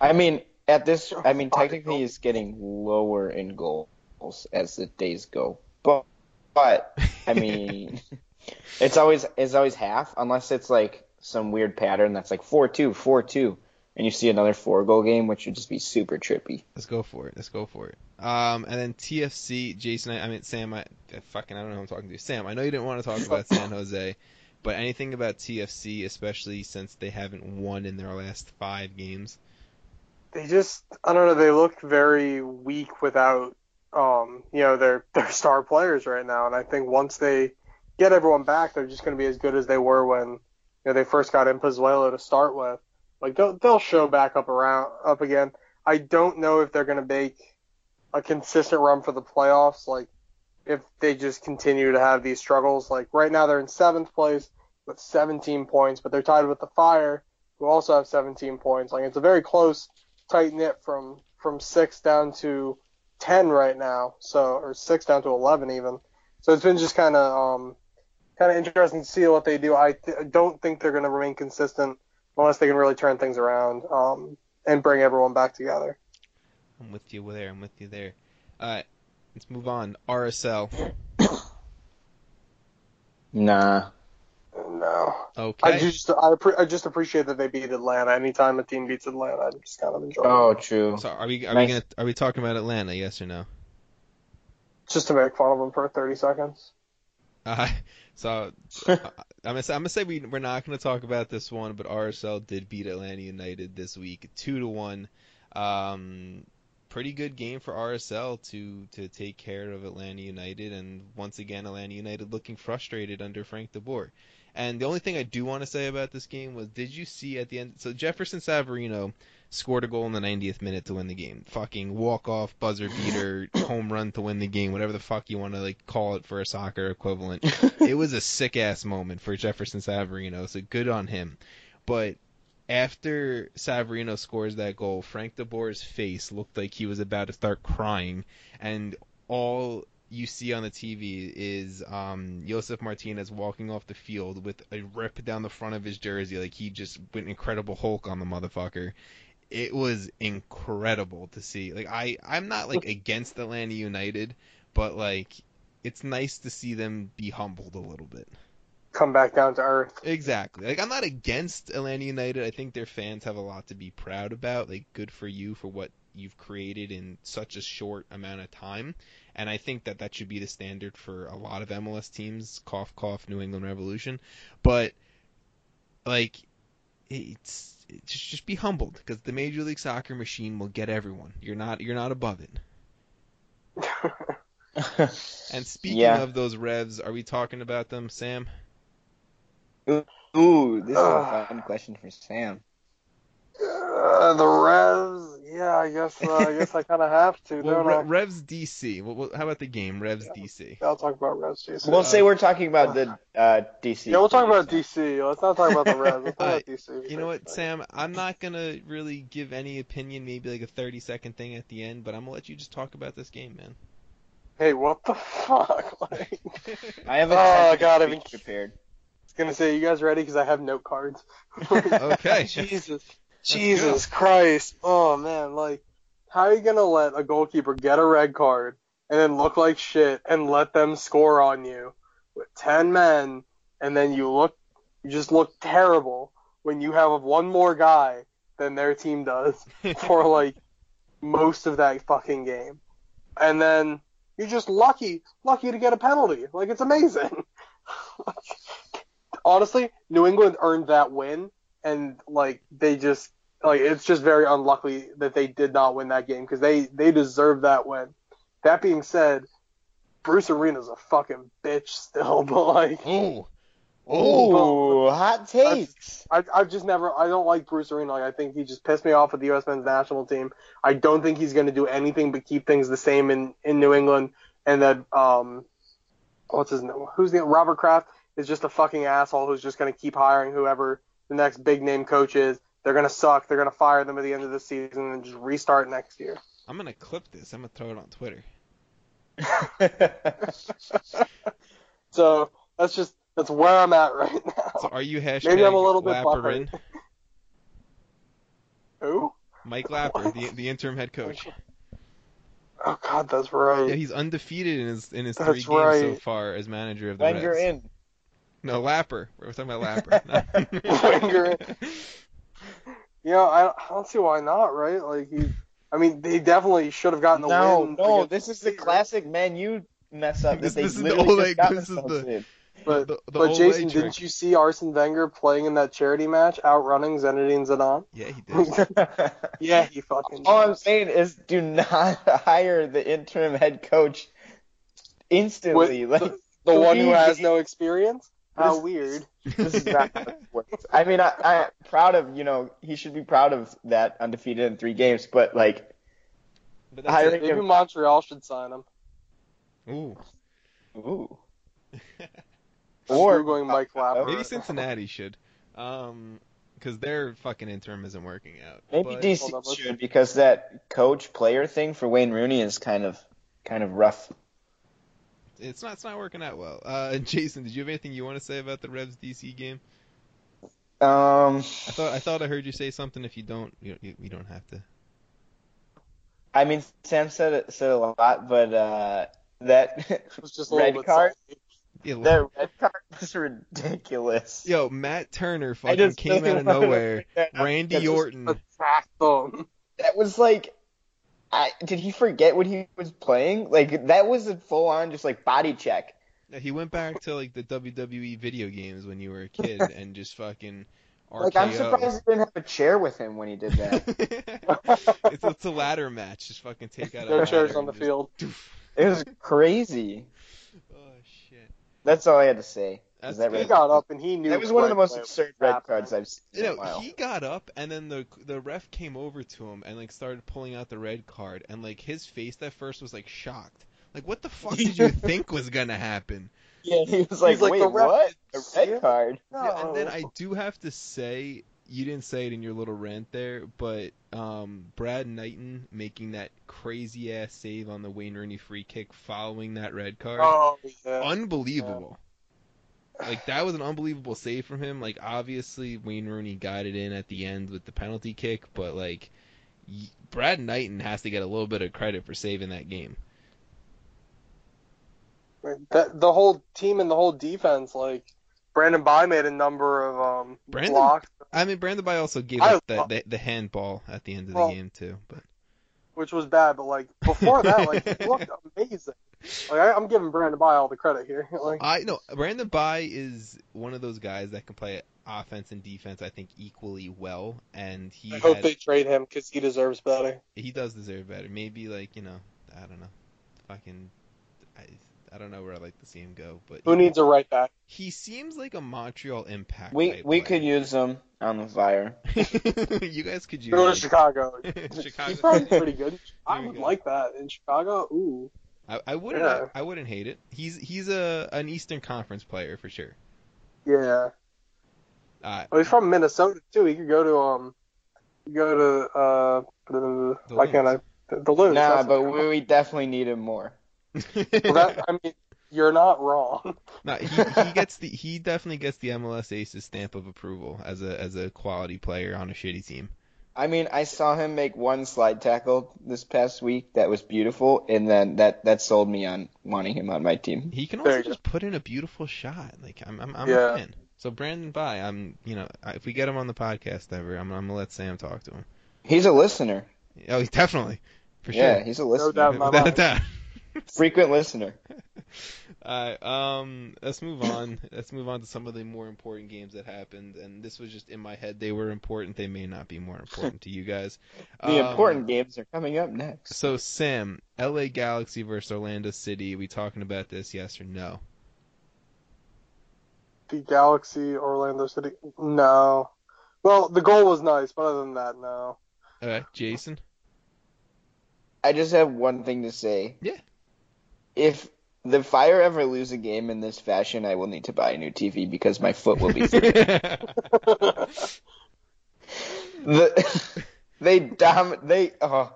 I mean, at this, I mean, technically it's getting lower in goals as the days go, but, but I mean, it's always, it's always half, unless it's like some weird pattern that's like four two, four two, and you see another four goal game, which would just be super trippy. Let's go for it. Let's go for it. Um, and then T F C, Jason, I, I mean, Sam, I, I fucking, I don't know who I'm talking to. Sam, I know you didn't want to talk about San Jose. But anything about T F C, especially since they haven't won in their last five games? They just, I don't know, they look very weak without, um, you know, their, their star players right now. And I think once they get everyone back, they're just going to be as good as they were when, you know, they first got in Pozuelo to start with. Like, they'll, they'll show back up around up again. I don't know if they're going to make a consistent run for the playoffs, like, if they just continue to have these struggles. Like, right now they're in seventh place with seventeen points, but they're tied with the Fire, who also have seventeen points. Like, it's a very close, tight knit from from six down to ten right now, so or six down to eleven even. So it's been just kind of um, kind of interesting to see what they do. I th- don't think they're going to remain consistent unless they can really turn things around um, and bring everyone back together. I'm with you there. I'm with you there. Uh, let's move on. R S L. Nah. No. Okay. I just I, I just appreciate that they beat Atlanta. Anytime a team beats Atlanta, I'm just kind of enjoying. Oh, it. True. So are we are nice. we gonna, are we talking about Atlanta? Yes or no? Just to make fun of them for thirty seconds. Uh, so I'm gonna say, I'm gonna say we we're not gonna talk about this one, but R S L did beat Atlanta United this week, two to one. Um, pretty good game for R S L to, to take care of Atlanta United, and once again Atlanta United looking frustrated under Frank de Boer. And the only thing I do want to say about this game was, did you see at the end, so Jefferson Savarino scored a goal in the ninetieth minute to win the game. Fucking walk-off, buzzer beater, home run to win the game, whatever the fuck you want to like call it for a soccer equivalent. It was a sick-ass moment for Jefferson Savarino, so good on him. But after Savarino scores that goal, Frank de Boer's face looked like he was about to start crying, and all you see on the T V is um, Josef Martinez walking off the field with a rip down the front of his jersey, like he just went Incredible Hulk on the motherfucker. It was incredible to see. Like I, I'm not like against Atlanta United, but like it's nice to see them be humbled a little bit. Come back down to earth. Exactly. Like, I'm not against Atlanta United. I think their fans have a lot to be proud about. Like, good for you for what you've created in such a short amount of time. And I think that that should be the standard for a lot of M L S teams. Cough, cough, New England Revolution. But, like, it's, it's just, just be humbled, because the Major League Soccer machine will get everyone. You're not, you're not above it. And speaking yeah. of those Revs, are we talking about them, Sam? Ooh, this is uh, a fun question for Sam. Uh, the Revs, yeah, I guess uh, I guess I kind of have to. Well, Re- Revs D C. Well, well, how about the game, Revs yeah, D C? I'll talk about Revs D C. We'll uh, say we're talking about the uh, D C. Yeah, we'll talk about D C. Let's not talk about the Revs. Let's talk uh, about D C. You know what, Sam? I'm not going to really give any opinion, maybe like a thirty-second thing at the end, but I'm going to let you just talk about this game, man. Hey, what the fuck? Like, I haven't oh, God, I've been prepared. Gonna say, you guys ready? Because I have note cards. Okay. Jesus, Jesus Christ! Oh man, like, how are you gonna let a goalkeeper get a red card and then look like shit and let them score on you with ten men, and then you look, you just look terrible when you have one more guy than their team does for like most of that fucking game, and then you're just lucky, lucky to get a penalty. Like, it's amazing. Honestly, New England earned that win, and like they just like it's just very unlucky that they did not win that game, because they they deserved that win. That being said, Bruce Arena's a fucking bitch still, but like, ooh, Oh, hot takes. I, I've just never – I don't like Bruce Arena. Like, I think he just pissed me off with the U S Men's National Team. I don't think he's going to do anything but keep things the same in, in New England. And that um, – what's his name? Who's the – Robert Kraft is just a fucking asshole who's just going to keep hiring whoever the next big-name coach is. They're going to suck. They're going to fire them at the end of the season and just restart next year. I'm going to clip this. I'm going to throw it on Twitter. So that's just – that's where I'm at right now. So are you hashtag Maybe I'm a little Lapperin? Bit Who? Mike Lapper, the the interim head coach. Oh God, that's right. Yeah, he's undefeated in his in his that's three games right. so far as manager of the Reds. Wenger in. No, Lapper. We're talking about Lapper. Wenger in. You know, I I don't see why not, right? Like he, I mean, they definitely should have gotten the no, win. No, no, this is the classic Man U mess up. This, that they this is the old like, this is the. In. But, the, the but Jason, didn't trick. you see Arsene Wenger playing in that charity match, outrunning Zinedine Zidane? Yeah, he did. yeah, he fucking did. All I'm saying is do not hire the interim head coach instantly. With like The, the one who has no experience? How this, weird. This is not how it works. I mean, I, I'm proud of, you know, he should be proud of that undefeated in three games, but, like, but hiring maybe him. Montreal should sign him. Ooh. Ooh. Or going Mike Lapper. Maybe Cincinnati should, um, because their fucking interim isn't working out. Maybe but... D C should, because that coach-player thing for Wayne Rooney is kind of, kind of rough. It's not, it's not working out well. Uh, Jason, did you have anything you want to say about the Revs D C game? Um, I thought, I thought I heard you say something. If you don't, you you, you don't have to. I mean, Sam said it, said a lot, but uh, that it was just a red card. Something. That red card was ridiculous. Yo, Matt Turner fucking came out of nowhere. Randy Orton. That was like, I, did he forget what he was playing? Like, that was a full-on just, like, body check. Yeah, he went back to, like, the W W E video games when you were a kid and just fucking R K O. Like, I'm surprised he didn't have a chair with him when he did that. it's, it's a ladder match. Just fucking take out a ladder. No chairs on the field. Doof. It was crazy. That's all I had to say. That's that he red got card. Up and he knew. That was one of the most absurd red cards I've seen you know, in a while. He got up and then the the ref came over to him and like started pulling out the red card and like his face at first was like shocked. Like what the fuck did you think was gonna happen? Yeah, he was like, He's like wait, the ref- what? A red card? No. Yeah, and then I do have to say, you didn't say it in your little rant there, but um, Brad Knighton making that crazy ass save on the Wayne Rooney free kick following that red card, oh, yeah. unbelievable. Yeah. Like that was an unbelievable save from him. Like obviously Wayne Rooney got it in at the end with the penalty kick, but like Brad Knighton has to get a little bit of credit for saving that game. That, the whole team and the whole defense, like. Brandon Bye made a number of um, Brandon, blocks. I mean, Brandon Bye also gave I, up the, the, the handball at the end of well, the game, too. But which was bad, but, like, before that, like, it looked amazing. Like, I, I'm giving Brandon Bye all the credit here. Like, I know Brandon Bye is one of those guys that can play offense and defense, I think, equally well. And he I had, hope they trade him because he deserves better. He does deserve better. Maybe, like, you know, I don't know. Fucking... I, I don't know where I'd like to see him go, but who needs know, a right back? He seems like a Montreal Impact. We we player. could use him on the fire. you guys could use him. Go to like... Chicago. Chicago. He's probably pretty good. There I would go. Like that in Chicago. Ooh. I, I wouldn't. Yeah. I, I wouldn't hate it. He's he's a an Eastern Conference player for sure. Yeah. Uh, well, he's from Minnesota too. He could go to um, go to uh, the, the why can't I the, the Loons? Nah, but we, we definitely need him more. well, that, I mean, you're not wrong. No, he, he gets the he definitely gets the M L S Aces stamp of approval as a as a quality player on a shitty team. I mean, I saw him make one slide tackle this past week that was beautiful, and then that, that sold me on wanting him on my team. He can also just go. put in a beautiful shot. Like I'm I'm, I'm yeah. a fan. So Brandon Bye, I'm you know if we get him on the podcast ever, I'm I'm gonna let Sam talk to him. He's a listener. Oh, he definitely for yeah, sure. Yeah, he's a listener. No doubt in my mind. Without a doubt. Frequent listener. All right, um, let's move on. Let's move on to some of the more important games that happened. And this was just in my head. They were important. They may not be more important to you guys. The um, important games are coming up next. So, Sam, L A Galaxy versus Orlando City. Are we talking about this? Yes or no? the Galaxy, Orlando City? No. Well, the goal was nice, but other than that, no. All right, Jason? I just have one thing to say. Yeah. If the Fire ever lose a game in this fashion, I will need to buy a new T V because my foot will be through. the, they dom- They. Oh,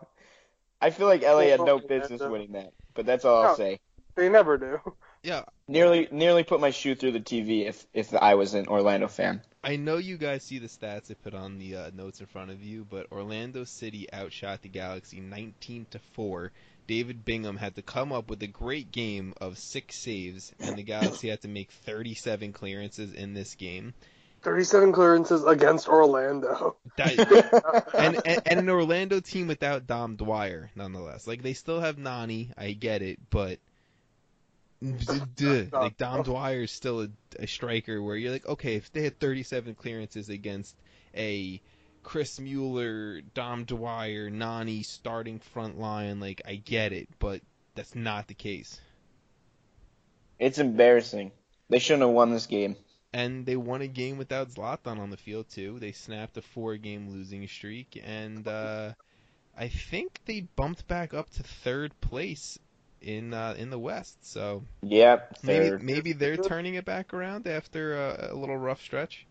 I feel like L A had no business winning that, but that's all no, I'll say. They never do. Yeah. Nearly nearly put my shoe through the T V if, if I was an Orlando fan. I know you guys see the stats I put on the uh, notes in front of you, but Orlando City outshot the Galaxy nineteen to four. David Bingham had to come up with a great game of six saves, and the Galaxy had to make thirty-seven clearances in this game. thirty-seven clearances against Orlando. That, and, and, and an Orlando team without Dom Dwyer, nonetheless. Like, they still have Nani, I get it, but... like Dom Dwyer is still a, a striker where you're like, okay, if they had thirty-seven clearances against a Chris Mueller, Dom Dwyer, Nani starting front line, like I get it, but that's not the case. It's embarrassing. They shouldn't have won this game. And they won a game without Zlatan on the field too. They snapped a four-game losing streak, and uh, I think they bumped back up to third place in uh, in the West, so yep, maybe, maybe they're turning it back around after uh, a little rough stretch.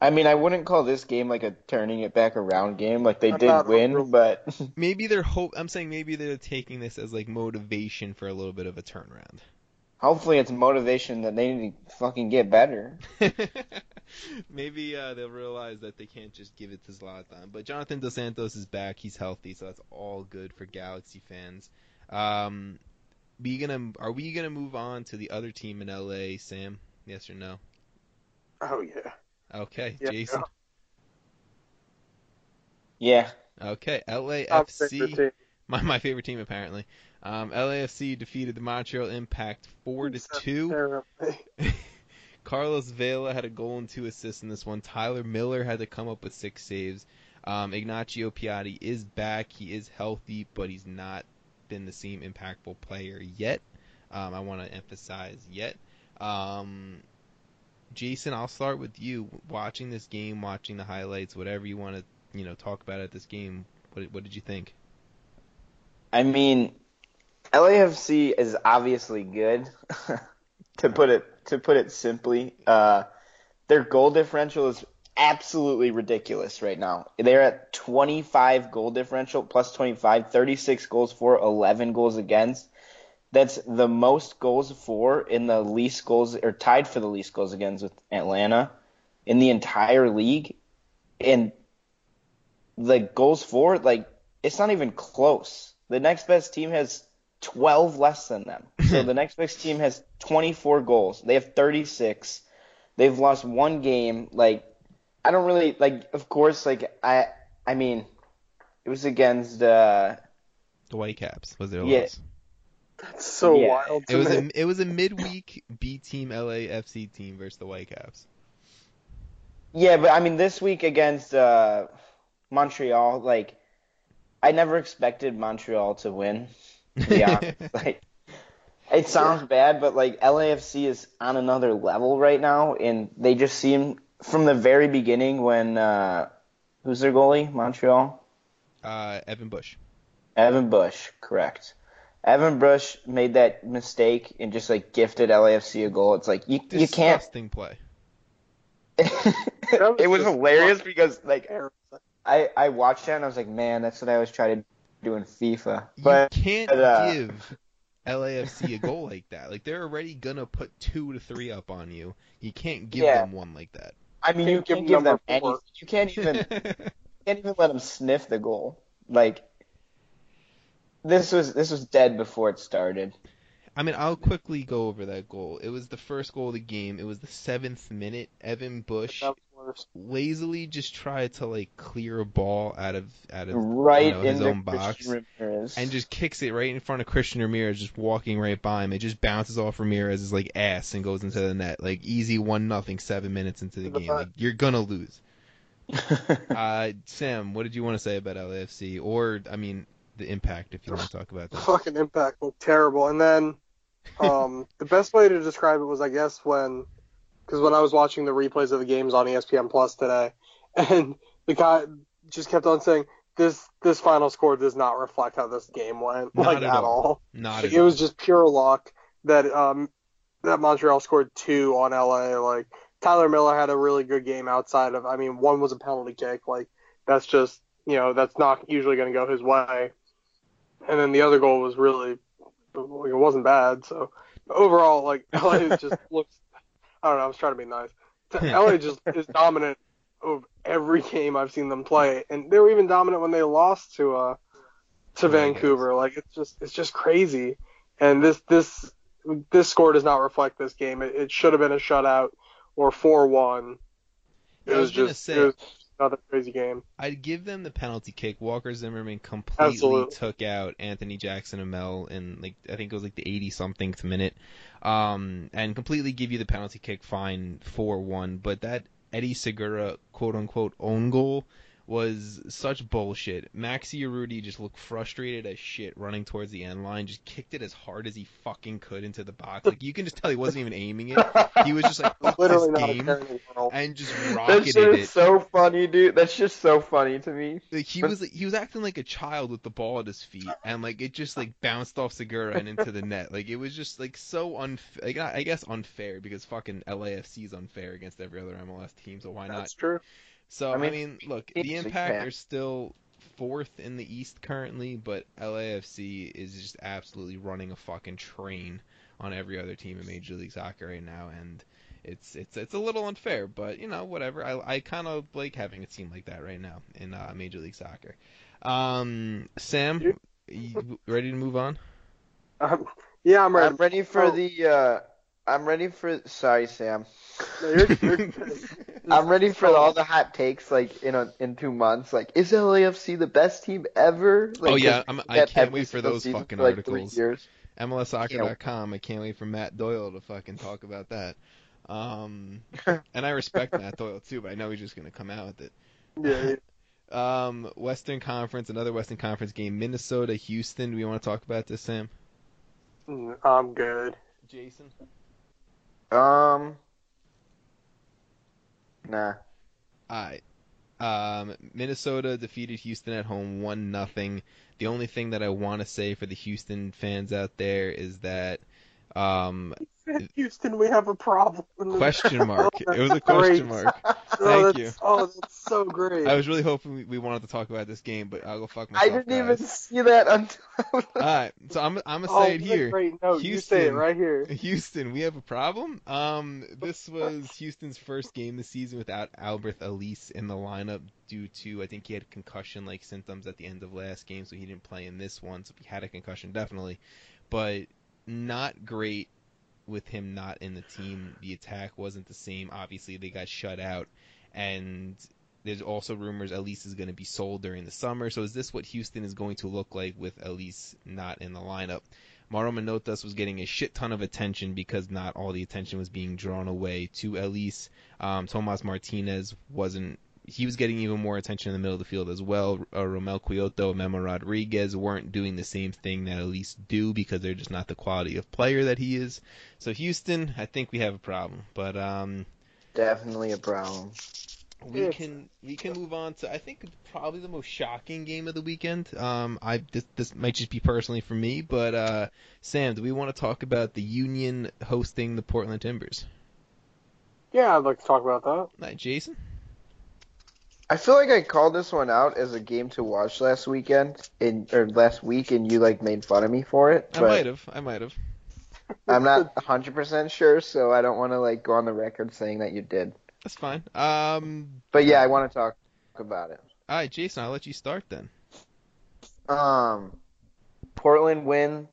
I mean, I wouldn't call this game like a turning it back around game. Like they I'm did win, over... but maybe they're hope. I'm saying maybe they're taking this as like motivation for a little bit of a turnaround. Hopefully, it's motivation that they need to fucking get better. Maybe uh, they'll realize that they can't just give it to Zlatan. But Jonathan dos Santos is back. He's healthy, so that's all good for Galaxy fans. Um, we gonna are we gonna move on to the other team in L A, Sam? Yes or no? Oh yeah. Okay, yeah, Jason. Yeah. Okay, L A F C. My my favorite team apparently. Um, L A F C defeated the Montreal Impact four to two. Carlos Vela had a goal and two assists in this one. Tyler Miller had to come up with six saves. Um, Ignacio Piatti is back. He is healthy, but he's not been the same impactful player yet. Um, I want to emphasize yet. Um, Jason, I'll start with you. Watching this game, watching the highlights, whatever you want to, you know, talk about at this game. What, what did you think? I mean, L A F C is obviously good. to put it to put it simply, uh, their goal differential is absolutely ridiculous right now. They're at twenty-five goal differential, plus twenty-five, thirty-six goals for, eleven goals against. That's the most goals for in the least goals, or tied for the least goals against with Atlanta in the entire league. And the goals for, like, it's not even close. The next best team has twelve less than them. So the next best team has twenty-four goals. They have thirty-six. They've lost one game, like, I don't really like. Of course, like I. I mean, it was against uh, the Whitecaps. Was their yeah. loss? That's so yeah. wild. To it me. was a it was a midweek B team L A F C team versus the Whitecaps. Yeah, but I mean, this week against uh, Montreal, like I never expected Montreal to win. Yeah, like it sounds bad, but like L A F C is on another level right now, and they just seem. From the very beginning when uh, – who's their goalie? Montreal? Uh, Evan Bush. Evan Bush, correct. Evan Bush made that mistake and just, like, gifted L A F C a goal. It's like, you, you can't – disgusting play. It was hilarious because, like, I, I watched that and I was like, man, that's what I always try to do in FIFA. But, you can't but, uh, give – L A F C a goal like that. Like, they're already gonna put two to three up on you. You can't give yeah. them one like that. I mean, you, you can't give them any. You can't even you can't even let them sniff the goal. Like, this was this was dead before it started. I mean, I'll quickly go over that goal. It was the first goal of the game. It was the seventh minute. Evan Bush lazily just tried to like clear a ball out of out of right you know, his own box and just kicks it right in front of Christian Ramirez, just walking right by him. It just bounces off Ramirez's like ass and goes into the net. Like easy one nothing. Seven minutes into the game, like, you're gonna lose. uh, Sam, what did you want to say about L A F C or I mean the Impact? If you want to talk about that, fucking Impact looked terrible, and then. um, the best way to describe it was, I guess, when because when I was watching the replays of the games on E S P N Plus today, and the guy just kept on saying, this this final score does not reflect how this game went, not like at, at all. all. Not like, at it all. was just pure luck that um that Montreal scored two on L A. Like, Tyler Miller had a really good game outside of, I mean, one was a penalty kick. Like, that's just, you know, that's not usually going to go his way. And then the other goal was really, like, it wasn't bad. So overall, like, L A just looks, I don't know, I was trying to be nice. L A just is dominant of every game I've seen them play. And they were even dominant when they lost to, uh, to Vancouver. Like, it's just, it's just crazy. And this, this, this score does not reflect this game. It, it should have been a shutout or four one. It was, was just, say, it was another crazy game. I'd give them the penalty kick. Walker Zimmerman completely Absolutely. took out Anthony Jackson Amell in, like, I think it was like the eighty-somethingth minute. Um, and completely give you the penalty kick, fine, four one. But that Eddie Segura, quote-unquote, own goal was such bullshit. Maxi Urruti just looked frustrated as shit running towards the end line, just kicked it as hard as he fucking could into the box. Like, you can just tell he wasn't even aiming it. He was just like, fuck this game, and just rocketed it. That shit is so funny, dude. That's just so funny to me. Like, he was like, he was acting like a child with the ball at his feet, and like it just like bounced off Segura and into the net. Like, it was just like so unfair. Like, I guess unfair, because fucking L A F C is unfair against every other M L S team, so why not? That's true. So, I mean, I mean look, the Impact are still fourth in the East currently, but L A F C is just absolutely running a fucking train on every other team in Major League Soccer right now, and it's it's it's a little unfair, but, you know, whatever. I, I kind of like having a team like that right now in uh, Major League Soccer. Um, Sam, you ready to move on? Um, yeah, I'm ready. I'm ready for oh. the... Uh... I'm ready for. Sorry, Sam. No, you're, you're, I'm ready for all the hot takes, like, in a, in two months. Like, is L A F C the best team ever? Like, oh yeah, I'm, I can't wait for those fucking for, like, articles. M L S soccer dot com. I can't wait for Matt Doyle to fucking talk about that. Um, and I respect Matt Doyle too, but I know he's just gonna come out with it. Yeah. yeah. um, Western Conference, another Western Conference game. Minnesota, Houston. Do we want to talk about this, Sam? I'm good. Jason. Um. Nah. Alright. Um, Minnesota defeated Houston at home one nothing. The only thing that I want to say for the Houston fans out there is that, um, Houston, we have a problem. Question mark. Oh, it was a question great. mark. Thank oh, you. Oh, that's so great. I was really hoping we, we wanted to talk about this game, but I'll go fuck myself. I didn't guys. even see that until. All right, so I'm I'm gonna say oh, it here. Great. No, Houston, you say it right here. Houston, we have a problem. Um, this was Houston's first game this season without Albert Ellis in the lineup due to, I think he had concussion-like symptoms at the end of last game, so he didn't play in this one. So he had a concussion, definitely, but not great. With him not in the team, the attack wasn't the same. Obviously, they got shut out, and there's also rumors Elise is going to be sold during the summer. So is this what Houston is going to look like with Elise not in the lineup? Mauro Manotas was getting a shit ton of attention because not all the attention was being drawn away to Elise. Um, Tomas Martinez wasn't. He was getting even more attention in the middle of the field as well. Uh, Romel Quioto, Memo Rodriguez weren't doing the same thing that Elise do because they're just not the quality of player that he is. So Houston, I think we have a problem, but um, definitely a problem. We can we can move on to, I think, probably the most shocking game of the weekend. Um, I this, this might just be personally for me, but uh, Sam, do we want to talk about the Union hosting the Portland Timbers? Yeah, I'd like to talk about that. All right, Jason. I feel like I called this one out as a game to watch last weekend, in, or last week, and you, like, made fun of me for it. I might have. I might have. I'm not one hundred percent sure, so I don't want to, like, go on the record saying that you did. That's fine. Um, but, yeah, I want to talk about it. All right, Jason, I'll let you start then. Um, Portland win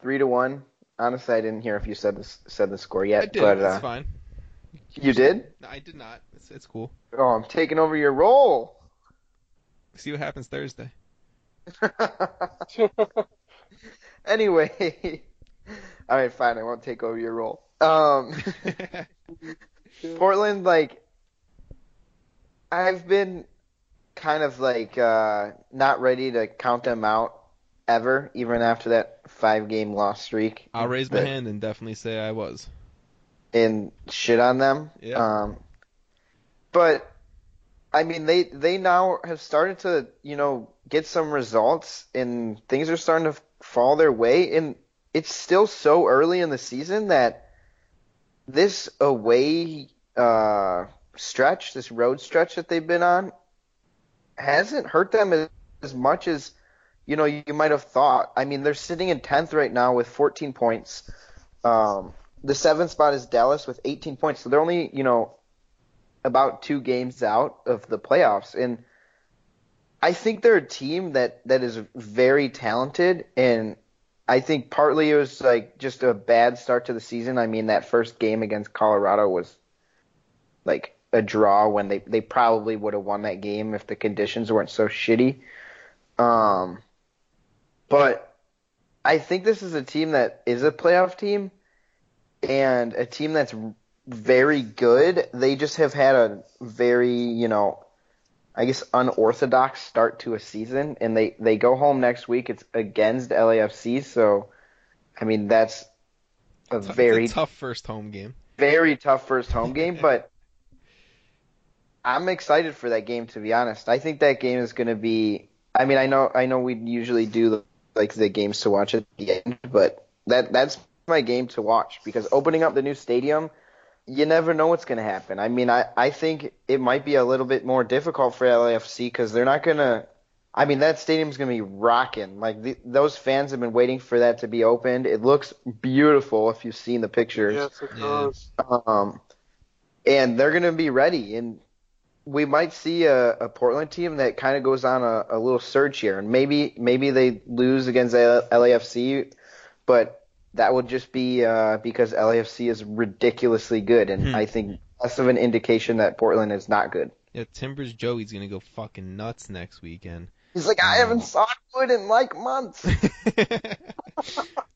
three to one. Honestly, I didn't hear if you said the, said the score yet. I did. But, uh, that's fine. You did? No, I did not. It's, it's cool. Oh, I'm taking over your role. See what happens Thursday. Anyway. All right, fine. I won't take over your role. Um, Portland, like, I've been kind of, like, uh, not ready to count them out ever, even after that five-game loss streak. I'll raise but... my hand and definitely say I was. and shit on them. Yeah. Um, but, I mean, they, they now have started to, you know, get some results, and things are starting to fall their way. And it's still so early in the season that this away uh, stretch, this road stretch that they've been on, hasn't hurt them as, as much as, you know, you, you might have thought. I mean, they're sitting in tenth right now with fourteen points. Um, the seventh spot is Dallas with eighteen points. So they're only, you know, about two games out of the playoffs. And I think they're a team that, that is very talented. And I think partly it was like just a bad start to the season. I mean, that first game against Colorado was like a draw when they, they probably would have won that game if the conditions weren't so shitty. Um, but I think this is a team that is a playoff team and a team that's very good. They just have had a very, you know, I guess unorthodox start to a season, and they, they go home next week. It's against L A F C, so I mean that's a it's very a tough first home game. Very tough first home game, but I'm excited for that game, to be honest. I think that game is going to be. I mean, I know I know we usually do the, like the games to watch at the end, but that that's my game to watch, because opening up the new stadium, you never know what's going to happen. I mean, I, I think it might be a little bit more difficult for L A F C because they're not going to – I mean, that stadium's going to be rocking. Like, the, those fans have been waiting for that to be opened. It looks beautiful if you've seen the pictures. Yes, it does. Um, and they're going to be ready. And we might see a, a Portland team that kind of goes on a, a little surge here. And maybe maybe they lose against L A F C, but – that would just be uh, because L A F C is ridiculously good, and hmm. I think less of an indication that Portland is not good. Yeah, Timbers Joey's going to go fucking nuts next weekend. He's like, I um, haven't sawed wood in, like, months.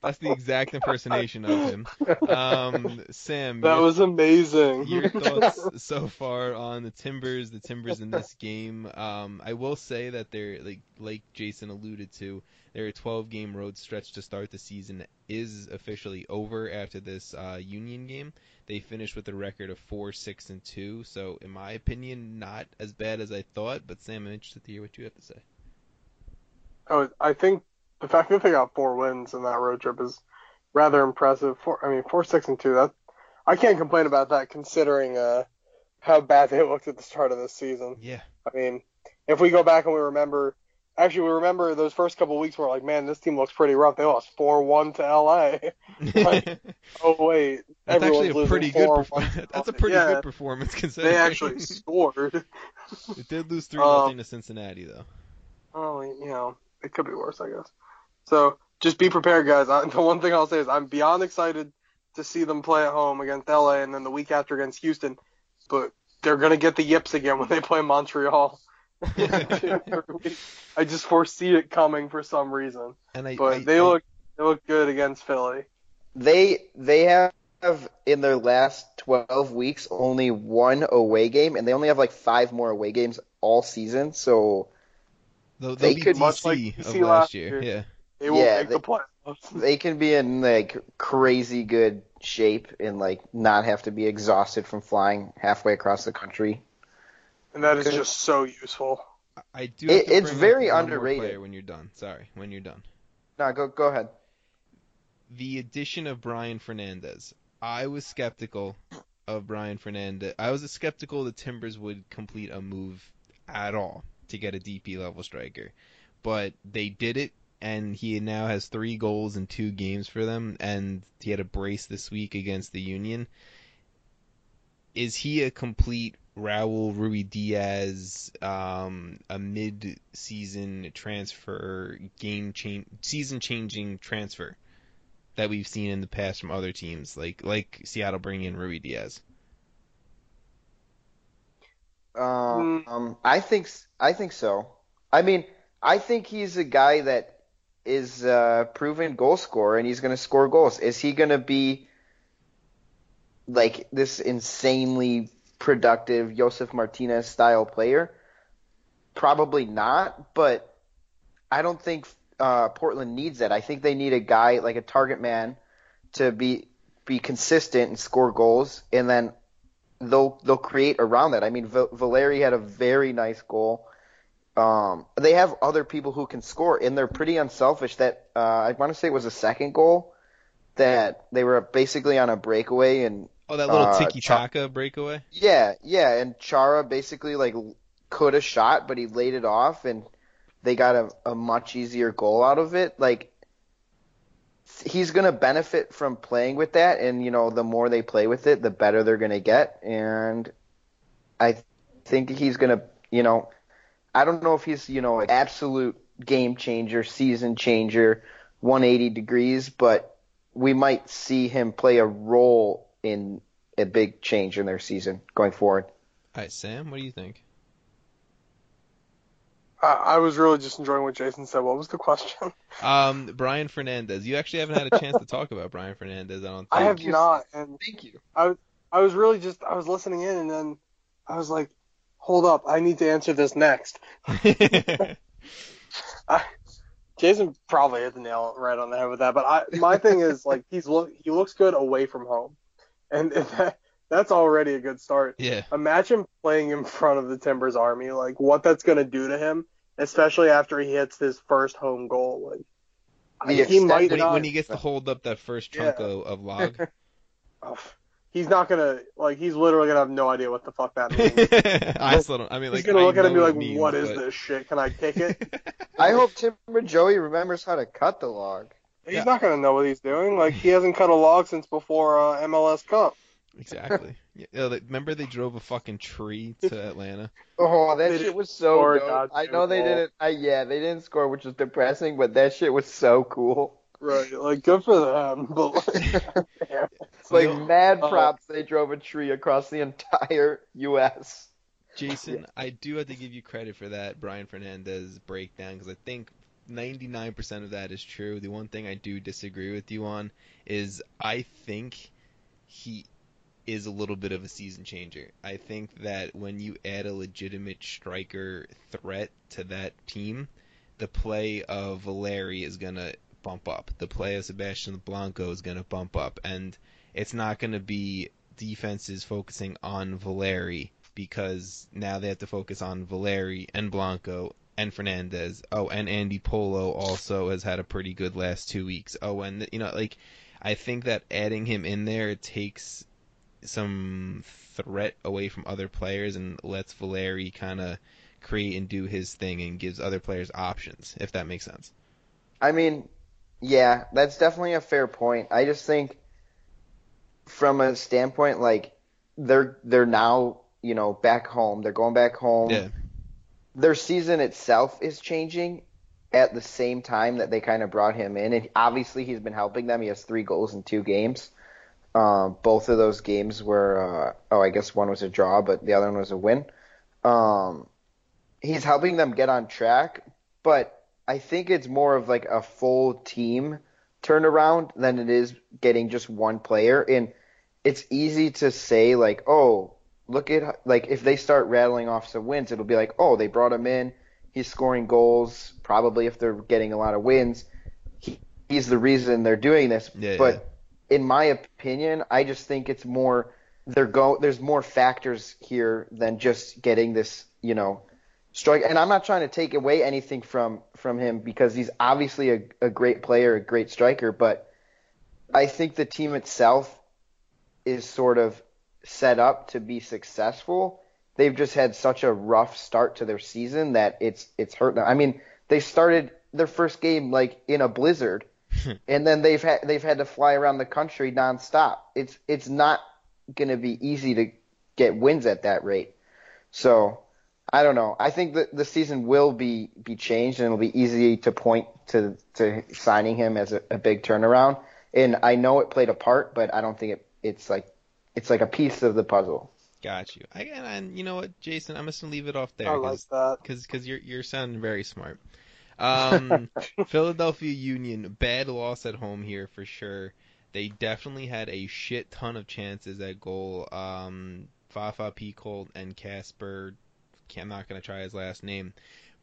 That's the exact impersonation of him. Um, Sam, that your, was amazing. Your thoughts so far on the Timbers, the Timbers in this game? Um, I will say that they're, like, like Jason alluded to, their twelve-game road stretch to start the season is officially over after this uh, Union game. They finished with a record of four, six, and two, so in my opinion, not as bad as I thought, but Sam, I'm interested to hear what you have to say. Oh, I think the fact that they got four wins in that road trip is rather impressive. Four, I mean, four, six, and two. That I can't complain about that, considering uh, how bad they looked at the start of this season. Yeah. I mean, if we go back and we remember, actually, we remember those first couple of weeks where, like, man, this team looks pretty rough. They lost four one to L A. Like, oh wait, that's actually a pretty good. Perf- that's a pretty yeah. good performance considering they actually scored. It did lose three um, nothing to Cincinnati, though. Oh, you know. It could be worse, I guess. So just be prepared, guys. I, the one thing I'll say is I'm beyond excited to see them play at home against L A and then the week after against Houston. But they're going to get the yips again when they play Montreal. I just foresee it coming for some reason. And I, but I, they I, look they look good against Philly. They they have in their last twelve weeks only one away game, and they only have like five more away games all season. So. They'll, they'll they could much like D C of last, last year. year. Yeah, they won't yeah, make they, the playoffs. They can be in like crazy good shape and like not have to be exhausted from flying halfway across the country. And that is Cause... just so useful. I do. Have it, to it's bring very up one underrated. More player when you're done, sorry, when you're done. No, go go ahead. The addition of Brian Fernandez. I was skeptical of Brian Fernandez. I was skeptical the Timbers would complete a move at all to get a D P level striker, but they did it, and he now has three goals in two games for them, and he had a brace this week against the Union. Is he a complete Raul Ruiz Diaz, um, a mid-season transfer, game change, season-changing transfer that we've seen in the past from other teams, like like Seattle bringing in Ruiz Diaz? Um, um, I think I think so. I mean, I think he's a guy that is a proven goal scorer, and he's going to score goals. Is he going to be like this insanely productive Josef Martinez style player? Probably not, but I don't think uh, Portland needs that. I think they need a guy like a target man to be be consistent and score goals, and then they'll they'll create around that. I mean, v- Valeri had a very nice goal. Um, they have other people who can score, and they're pretty unselfish. That uh, I want to say it was a second goal that they were basically on a breakaway and oh, that little uh, tiki taka breakaway. Yeah, yeah, and Chara basically like could have shot, but he laid it off, and they got a, a much easier goal out of it. Like he's gonna benefit from playing with that, and you know the more they play with it, the better they're gonna get. And I th- think he's gonna, you know. I don't know if he's, you know, an absolute game changer, season changer, one hundred eighty degrees, but we might see him play a role in a big change in their season going forward. All right, Sam, what do you think? Uh, I was really just enjoying what Jason said. What was the question? Um, Brian Fernandez. You actually haven't had a chance to talk about Brian Fernandez, I don't think. I have not. And thank you. I, I was really just, I was listening in, and then I was like, hold up, I need to answer this next. I, Jason probably hit the nail right on the head with that, but I, my thing is, like, he's look, he looks good away from home, and that, that's already a good start. Yeah. Imagine playing in front of the Timbers Army, like, what that's going to do to him, especially after he hits his first home goal. Like, yes, he that, might when, not, he, when he gets to hold up that first chunk yeah. of, of log. oh, He's not gonna like. He's literally gonna have no idea what the fuck that means. I still don't. I mean, like, he's gonna look at it and be like, means, "What is but... this shit? Can I kick it?" I hope Timber Joey remembers how to cut the log. He's yeah. not gonna know what he's doing. Like, he hasn't cut a log since before uh, M L S Cup. Exactly. yeah. Remember they drove a fucking tree to Atlanta. oh, that they shit was so. Dope. I know they didn't. I, yeah, they didn't score, which is depressing. But that shit was so cool. Right, like, good for them, but like, it's like no. mad props they drove a tree across the entire U S. Jason, yeah. I do have to give you credit for that Brian Fernandez breakdown, because I think ninety-nine percent of that is true. The one thing I do disagree with you on is I think he is a little bit of a season changer. I think that when you add a legitimate striker threat to that team, the play of Valeri is going to bump up. The play of Sebastian Blanco is going to bump up, and it's not going to be defenses focusing on Valeri, because now they have to focus on Valeri and Blanco and Fernandez. Oh, and Andy Polo also has had a pretty good last two weeks. Oh, and you know, like, I think that adding him in there, it takes some threat away from other players and lets Valeri kind of create and do his thing and gives other players options, if that makes sense. I mean, yeah, that's definitely a fair point. I just think from a standpoint, like, they're they're now, you know, back home. They're going back home. Yeah. Their season itself is changing at the same time that they kind of brought him in. And obviously he's been helping them. He has three goals in two games. Um, both of those games were, uh, oh, I guess one was a draw, but the other one was a win. Um, he's helping them get on track, but I think it's more of like a full team turnaround than it is getting just one player. And it's easy to say, like, oh, look at, like, if they start rattling off some wins, it'll be like, oh, they brought him in. He's scoring goals. Probably if they're getting a lot of wins, he, he's the reason they're doing this. Yeah, but yeah. in my opinion, I just think it's more, they're go, there's more factors here than just getting this, you know, strike. And I'm not trying to take away anything from, from him, because he's obviously a, a great player, a great striker, but I think the team itself is sort of set up to be successful. They've just had such a rough start to their season that it's it's hurt them. I mean, they started their first game like in a blizzard, and then they've had they've had to fly around the country nonstop. It's it's not going to be easy to get wins at that rate. So I don't know. I think that the season will be, be changed, and it'll be easy to point to to signing him as a, a big turnaround. And I know it played a part, but I don't think it, it's like it's like a piece of the puzzle. Got you. I, and you know what, Jason, I'm just gonna leave it off there. I like that because you're you're sounding very smart. Um, Philadelphia Union, bad loss at home here for sure. They definitely had a shit ton of chances at goal. Um, Fafa Picoult and Casper. I'm not going to try his last name,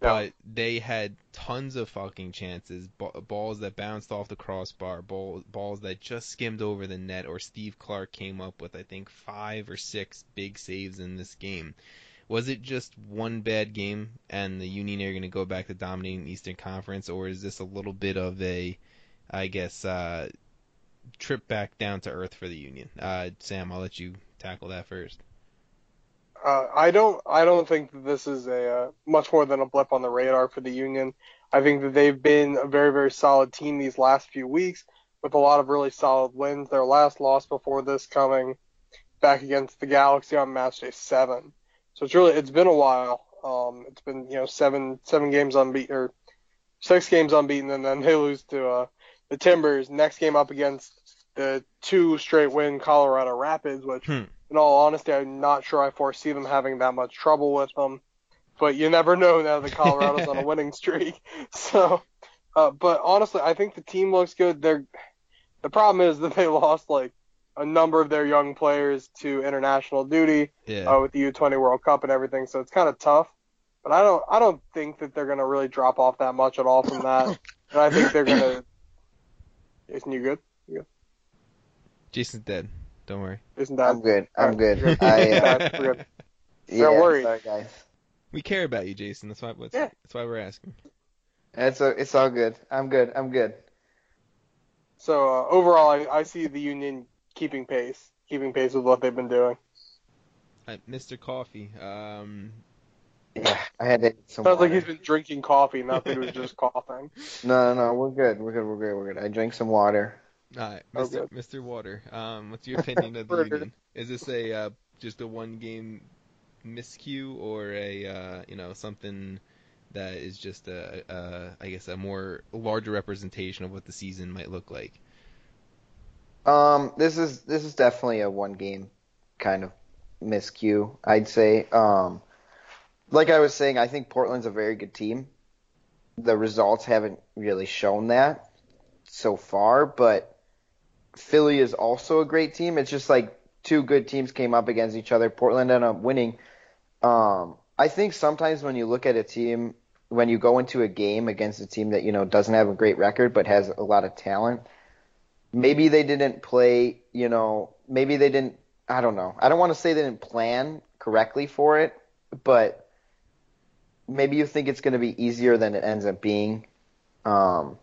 But they had tons of fucking chances, b- balls that bounced off the crossbar, ball- balls that just skimmed over the net, or Steve Clark came up with, I think, five or six big saves in this game. Was it just one bad game and the Union are going to go back to dominating the Eastern Conference, or is this a little bit of a, I guess, uh, trip back down to earth for the Union? Uh, Sam, I'll let you tackle that first. Uh, I don't. I don't think that this is a uh, much more than a blip on the radar for the Union. I think that they've been a very, very solid team these last few weeks with a lot of really solid wins. Their last loss before this coming back against the Galaxy on match day seven. So it's really it's been a while. Um, it's been you know seven seven games unbeaten or six games unbeaten, and then they lose to uh, the Timbers. Next game up against the two straight win Colorado Rapids, which. Hmm. In all honesty, I'm not sure I foresee them having that much trouble with them, but you never know now that Colorado's on a winning streak. So, uh, but honestly, I think the team looks good. They're, the problem is that they lost like a number of their young players to international duty yeah. uh, with the U twenty World Cup and everything, so it's kind of tough. But I don't, I don't think that they're gonna really drop off that much at all from that. And I think they're gonna. Jason, you good? You good? Jason's dead. Don't worry. Isn't that... I'm good. I'm good. Good. I, uh... good. Yeah, don't worry. Sorry, guys. We care about you, Jason. That's why. That's, yeah. that's why we're asking. It's a, it's all good. I'm good. I'm good. So uh, overall, I, I see the Union keeping pace, keeping pace with what they've been doing. Right, Mister Coffee. Um... Yeah, I had to. Sounds water. Like he's been drinking coffee, not that he was just coughing. No, no, no. We're good. We're good. We're good. We're good. I drank some water. All right, Mister Oh, Mister Water, um, what's your opinion of the Union? Is this a uh, just a one-game miscue, or a uh, you know something that is just a, a I guess a more larger representation of what the season might look like? Um, this is this is definitely a one-game kind of miscue, I'd say. Um, like I was saying, I think Portland's a very good team. The results haven't really shown that so far, but Philly is also a great team. It's just like two good teams came up against each other. Portland ended up winning. Um, I think sometimes when you look at a team, when you go into a game against a team that, you know, doesn't have a great record but has a lot of talent, maybe they didn't play, you know, maybe they didn't, I don't know. I don't want to say they didn't plan correctly for it, but maybe you think it's going to be easier than it ends up being. Um,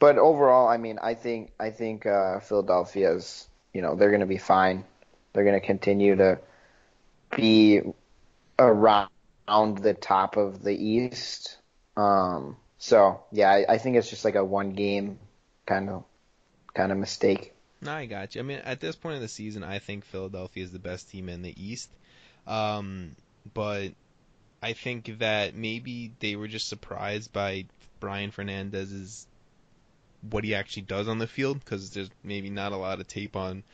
But overall, I mean, I think I think uh, Philadelphia's, you know, they're going to be fine. They're going to continue to be around the top of the East. Um, so yeah, I, I think it's just like a one-game kind of kind of mistake. No, I got you. I mean, at this point in the season, I think Philadelphia is the best team in the East. Um, but I think that maybe they were just surprised by Brian Fernandez's. What he actually does on the field, because there's maybe not a lot of tape on.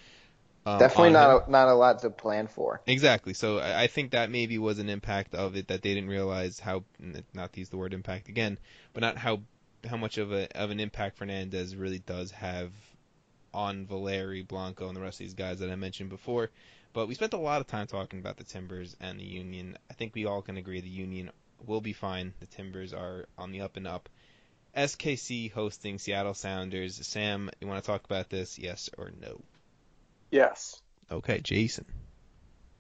Um, Definitely on not a, not a lot to plan for. Exactly. So I, I think that maybe was an impact of it that they didn't realize how, not to use the word impact again, but not how how much of a of an impact Fernandez really does have on Valeri, Blanco, and the rest of these guys that I mentioned before. But we spent a lot of time talking about the Timbers and the Union. I think we all can agree the Union will be fine. The Timbers are on the up and up. S K C hosting Seattle Sounders. Sam, you want to talk about this? Yes or no? Yes. Okay, Jason.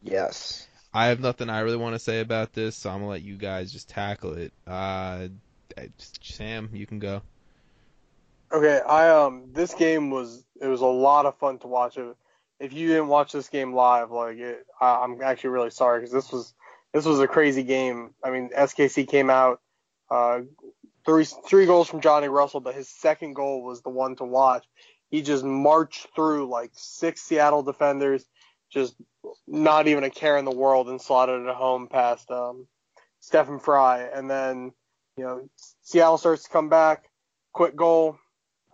Yes. I have nothing I really want to say about this, so I'm going to let you guys just tackle it. Uh, Sam, you can go. Okay, I um, this game was it was a lot of fun to watch. If you didn't watch this game live, like it, I, I'm actually really sorry because this was this was a crazy game. I mean, S K C came out. Uh, Three, three goals from Johnny Russell, but his second goal was the one to watch. He just marched through like six Seattle defenders, just not even a care in the world, and slotted it home past um, Stephen Fry. And then, you know, Seattle starts to come back. Quick goal.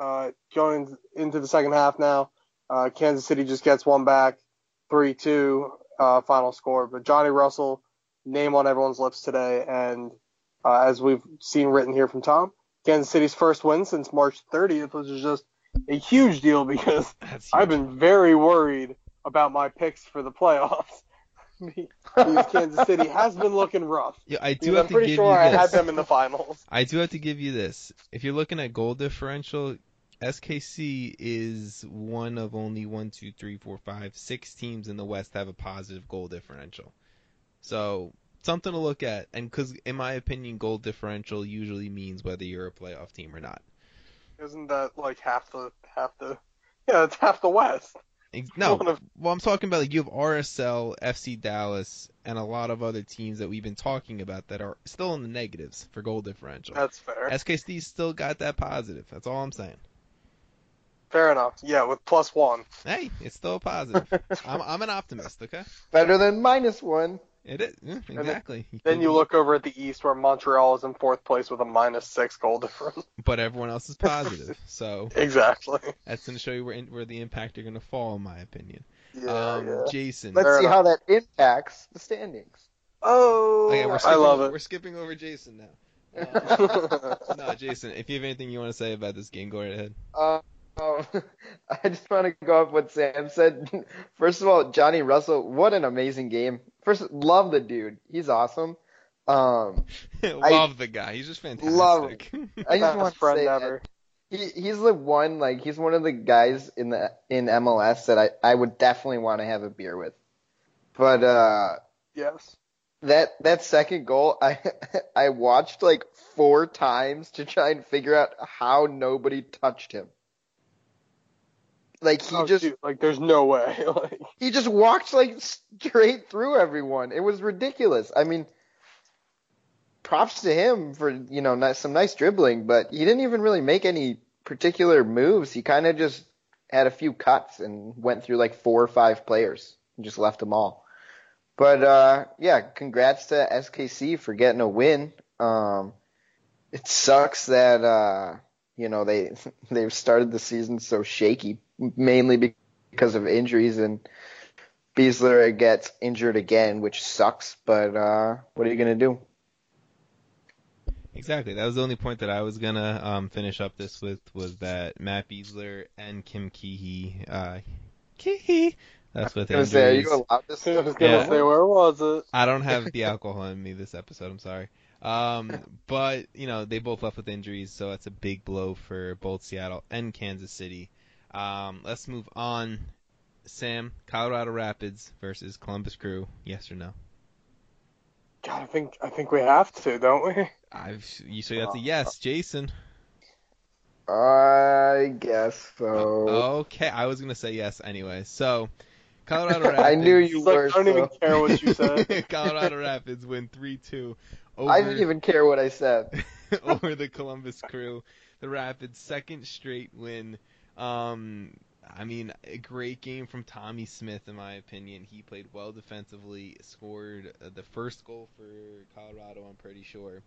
Uh, going into the second half now. Uh, Kansas City just gets one back. three two uh, final score. But Johnny Russell, name on everyone's lips today, and Uh, as we've seen written here from Tom, Kansas City's first win since March thirtieth, which is just a huge deal because huge. I've been very worried about my picks for the playoffs. me because Kansas City has been looking rough. Yeah, I do have I'm to pretty give sure you I this. had them in the finals. I do have to give you this. If you're looking at goal differential, S K C is one of only one, two, three, four, five, six teams in the West have a positive goal differential. So something to look at, and because in my opinion, goal differential usually means whether you're a playoff team or not. Isn't that like half the half the? Yeah, it's half the West. No, of... well, I'm talking about like you have R S L, F C Dallas, and a lot of other teams that we've been talking about that are still in the negatives for goal differential. That's fair. S K C still got that positive. That's all I'm saying. Fair enough. Yeah, with plus one. Hey, it's still positive. I'm I'm an optimist, okay? Better than minus one. It is, yeah, exactly. Then, then you look over at the East where Montreal is in fourth place with a minus six goal difference. But everyone else is positive, so... Exactly. That's going to show you where in, where the impact are going to fall, in my opinion. Yeah, um, yeah. Jason. Let's see enough. how that impacts the standings. Oh, okay, we're skipping, I love it. We're skipping over Jason now. Um, no, Jason, if you have anything you want to say about this game, go right ahead. Uh, Um, I just want to go off what Sam said. First of all, Johnny Russell, what an amazing game. First, love the dude. He's awesome. Um, love I, the guy. He's just fantastic. Love him. I just want to say ever. He, he's the one, like, he's one of the guys in the in M L S that I, I would definitely want to have a beer with. But uh, yes, that that second goal, I I watched like four times to try and figure out how nobody touched him. Like he oh, just dude, like there's no way. Like, he just walked like straight through everyone. It was ridiculous. I mean, props to him for, you know, not, some nice dribbling, but he didn't even really make any particular moves. He kind of just had a few cuts and went through like four or five players and just left them all. But uh, yeah, congrats to S K C for getting a win. Um, it sucks that uh, you know they they've started the season so shaky. Mainly because of injuries, and Beasley gets injured again, which sucks. But uh, what are you gonna do? Exactly. That was the only point that I was gonna um, finish up this with was that Matt Beasley and Kim Keehee. Uh, Keehee. That's what they say. Are you allowed to say? I was gonna yeah. say, where was it? I don't have the alcohol in me this episode. I'm sorry. Um, but you know they both left with injuries, so that's a big blow for both Seattle and Kansas City. Um, let's move on. Sam, Colorado Rapids versus Columbus Crew. Yes or no? God, I think I think we have to, don't we? I've you so that's a yes, Jason. I guess so. Oh, okay, I was gonna say yes anyway. So, Colorado Rapids. I knew you were. Like, I don't so. even care what you said. Colorado Rapids win three two. Over, I didn't even care what I said. Over the Columbus Crew, the Rapids' second straight win. Um, I mean, a great game from Tommy Smith, in my opinion. He played well defensively, scored the first goal for Colorado, I'm pretty sure.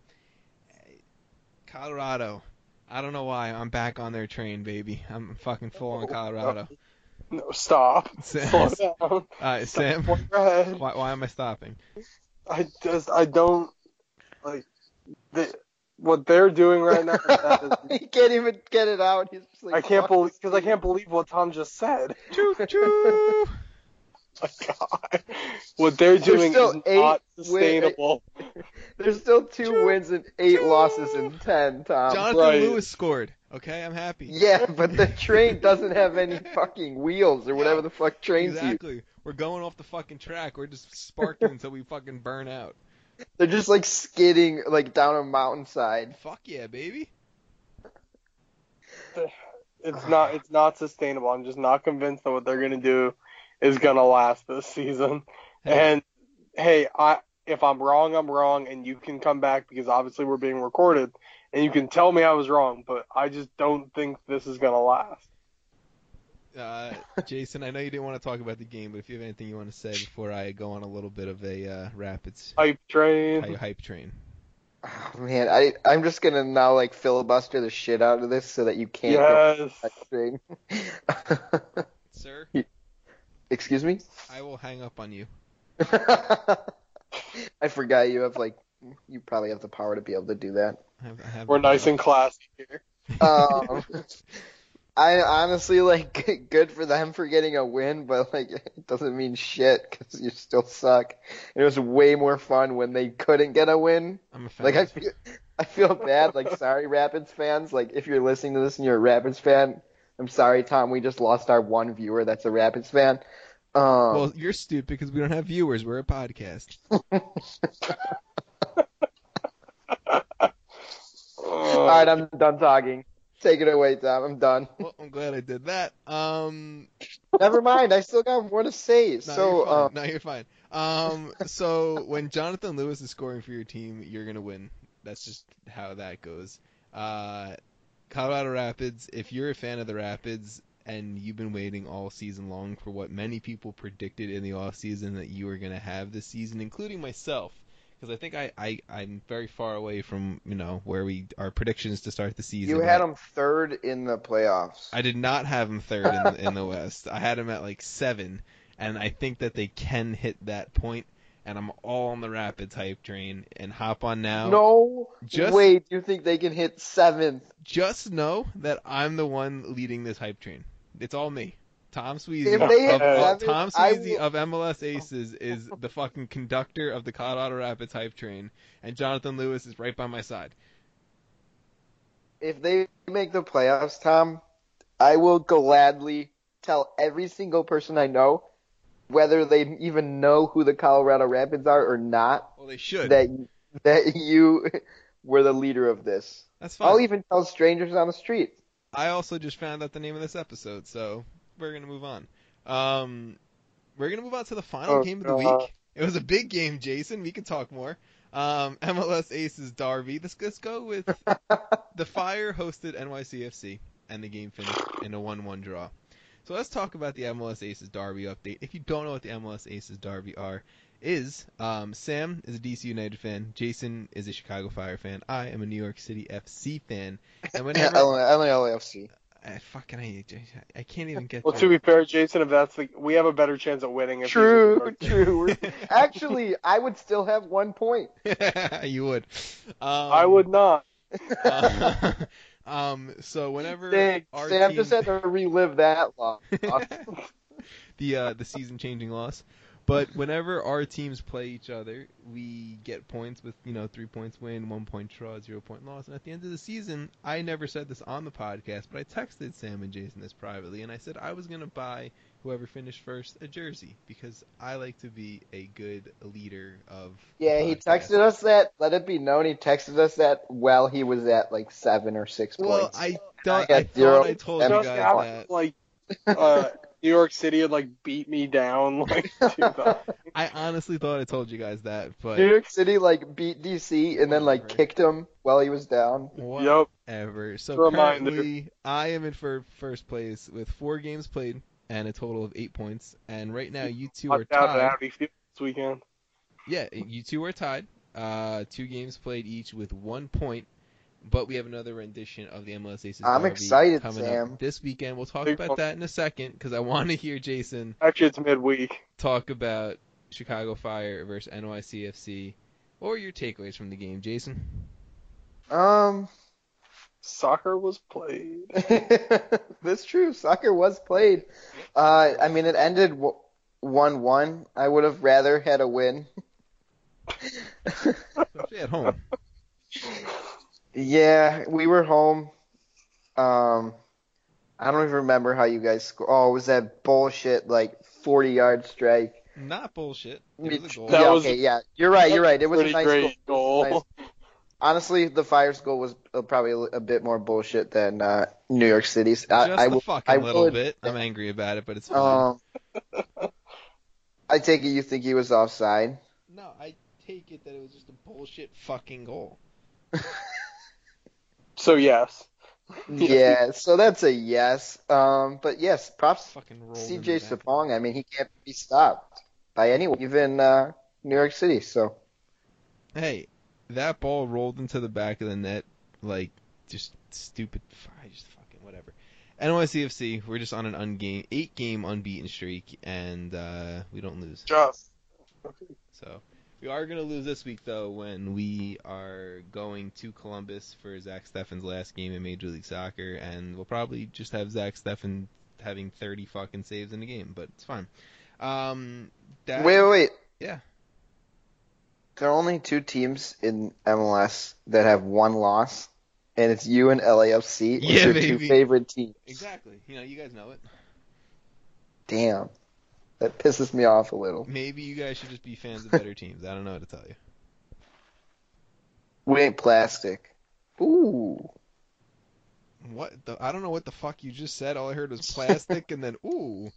Colorado, I don't know why, I'm back on their train, baby. I'm fucking full on Colorado. No, no stop. Sam, Slow down. All right, Sam, why, why am I stopping? I just, I don't, like, they... What they're doing right now. That is... He can't even get it out. He's just like, I can't believe because I can't believe what Tom just said. Choo choo. My God, what they're doing is not sustainable. Win- There's still two choo, wins and eight choo. losses in ten. Tom. Jonathan right. Lewis scored. Okay, I'm happy. Yeah, but the train doesn't have any fucking wheels or whatever yeah, the fuck trains exactly. you. Exactly. We're going off the fucking track. We're just sparking until we fucking burn out. They're just, like, skidding, like, down a mountainside. Fuck yeah, baby. It's not it's not sustainable. I'm just not convinced that what they're going to do is going to last this season. Hey. And, hey, I if I'm wrong, I'm wrong, and you can come back because obviously we're being recorded, and you can tell me I was wrong, but I just don't think this is going to last. Uh, Jason, I know you didn't want to talk about the game, but if you have anything you want to say before I go on a little bit of a uh, Rapids hype train, hype train. Oh, man, I I'm just gonna now like filibuster the shit out of this so that you can't. Yes. Go hype train. Sir. Excuse me. I will hang up on you. I forgot you have like you probably have the power to be able to do that. I have, I have We're nice and classy here. Um. I honestly, like, good for them for getting a win, but, like, it doesn't mean shit because you still suck. And it was way more fun when they couldn't get a win. I'm like, I feel, I feel bad. Like, sorry, Rapids fans. Like, if you're listening to this and you're a Rapids fan, I'm sorry, Tom. We just lost our one viewer that's a Rapids fan. Um, well, you're stupid because we don't have viewers. We're a podcast. All right, I'm done talking. Take it away, Tom. I'm done. Well, I'm glad I did that. Um, Never mind. I still got more to say. So no, you're fine. Um... No, you're fine. Um, so when Jonathan Lewis is scoring for your team, you're going to win. That's just how that goes. Uh, Colorado Rapids, if you're a fan of the Rapids and you've been waiting all season long for what many people predicted in the offseason that you were going to have this season, including myself, because I think I, I, I'm very far away from, you know, where we our predictions to start the season. You had him third in the playoffs. I did not have him third in the, in the West. I had him at like seven, and I think that they can hit that point, and I'm all on the Rapids hype train, and hop on now. No just, way do you think they can hit seventh? Just know that I'm the one leading this hype train. It's all me. Tom Sweezy, of, of, Tom Sweezy of M L S Aces is the fucking conductor of the Colorado Rapids hype train, and Jonathan Lewis is right by my side. If they make the playoffs, Tom, I will gladly tell every single person I know, whether they even know who the Colorado Rapids are or not, well, they should. that that you were the leader of this. That's fine. I'll even tell strangers on the street. I also just found out the name of this episode, so... We're going to move on. Um, we're going to move on to the final oh, game of the uh, week. It was a big game, Jason. We could talk more. Um, M L S Aces Derby. Let's, let's go with the Fire hosted N Y C F C, and the game finished in a one one draw. So let's talk about the M L S Aces Derby update. If you don't know what the M L S Aces Derby are, is um, Sam is a D C United fan. Jason is a Chicago Fire fan. I am a New York City F C fan. And whenever L A F C. I fucking hate Jason. I can't even get. Well, there. To be fair, Jason, if that's the, we have a better chance of winning. If true, true. Actually, I would still have one point. You would. Um, I would not. Uh, um. So whenever Dang, our Sam team... just had to relive that loss, the uh, the season-changing loss. But whenever our teams play each other, we get points with, you know, three points win, one point draw, zero point loss. And at the end of the season, I never said this on the podcast, but I texted Sam and Jason this privately, and I said I was going to buy whoever finished first a jersey because I like to be a good leader of Yeah, he texted us that. Let it be known he texted us that while he was at, like, seven or six well, points. Well, I, thought, I, I thought I told you guys that. Like, uh... New York City had, like, beat me down, like, I honestly thought I told you guys that, but... New York City, like, beat D C and Whatever. Then, like, kicked him while he was down. Whatever. Yep. So, Reminder. Currently, I am in for first place with four games played and a total of eight points, and right now you two are tied. This weekend. Yeah, you two are tied. Uh, two games played each with one point. But we have another rendition of the M L S Aces I'm Derby excited, coming Sam. Up this weekend. We'll talk about that in a second because I want to hear Jason Actually, it's midweek. Talk about Chicago Fire versus N Y C F C. What were your takeaways from the game, Jason? Um, Soccer was played. That's true. Soccer was played. Uh, I mean, it ended one one. I would have rather had a win. Especially at home. Yeah, we were home. Um, I don't even remember how you guys scored. Oh, it was that bullshit, like, forty-yard strike. Not bullshit. It was a goal. Yeah, okay, yeah. You're right, you're right. It was a nice goal. goal. Nice. Honestly, the Fire's goal was probably a bit more bullshit than uh, New York City's. I, Just I, a fucking I little would, bit. I'm angry about it, but it's fine. Um, I take it you think he was offside? No, I take it that it was just a bullshit fucking goal. So, yes. Yeah, so that's a yes. Um, but, yes, props C J Sapong. I mean, he can't be stopped by anyone, even uh, New York City. So, hey, that ball rolled into the back of the net, like, just stupid. Just fucking whatever. N Y C F C, we're just on an ungame, eight-game unbeaten streak, and uh, we don't lose. Just. Okay. So, We are going to lose this week, though, when we are going to Columbus for Zack Steffen's last game in Major League Soccer, and we'll probably just have Zack Steffen having thirty fucking saves in the game, but it's fine. Um, that, wait, wait, wait. Yeah. There are only two teams in M L S that have one loss, and it's you and L A F C. Yeah, your baby. Two favorite teams. Exactly. You know, you guys know it. Damn. That pisses me off a little. Maybe you guys should just be fans of better teams. I don't know what to tell you. We ain't plastic. Ooh. What? The, I don't know what the fuck you just said. All I heard was plastic and then ooh.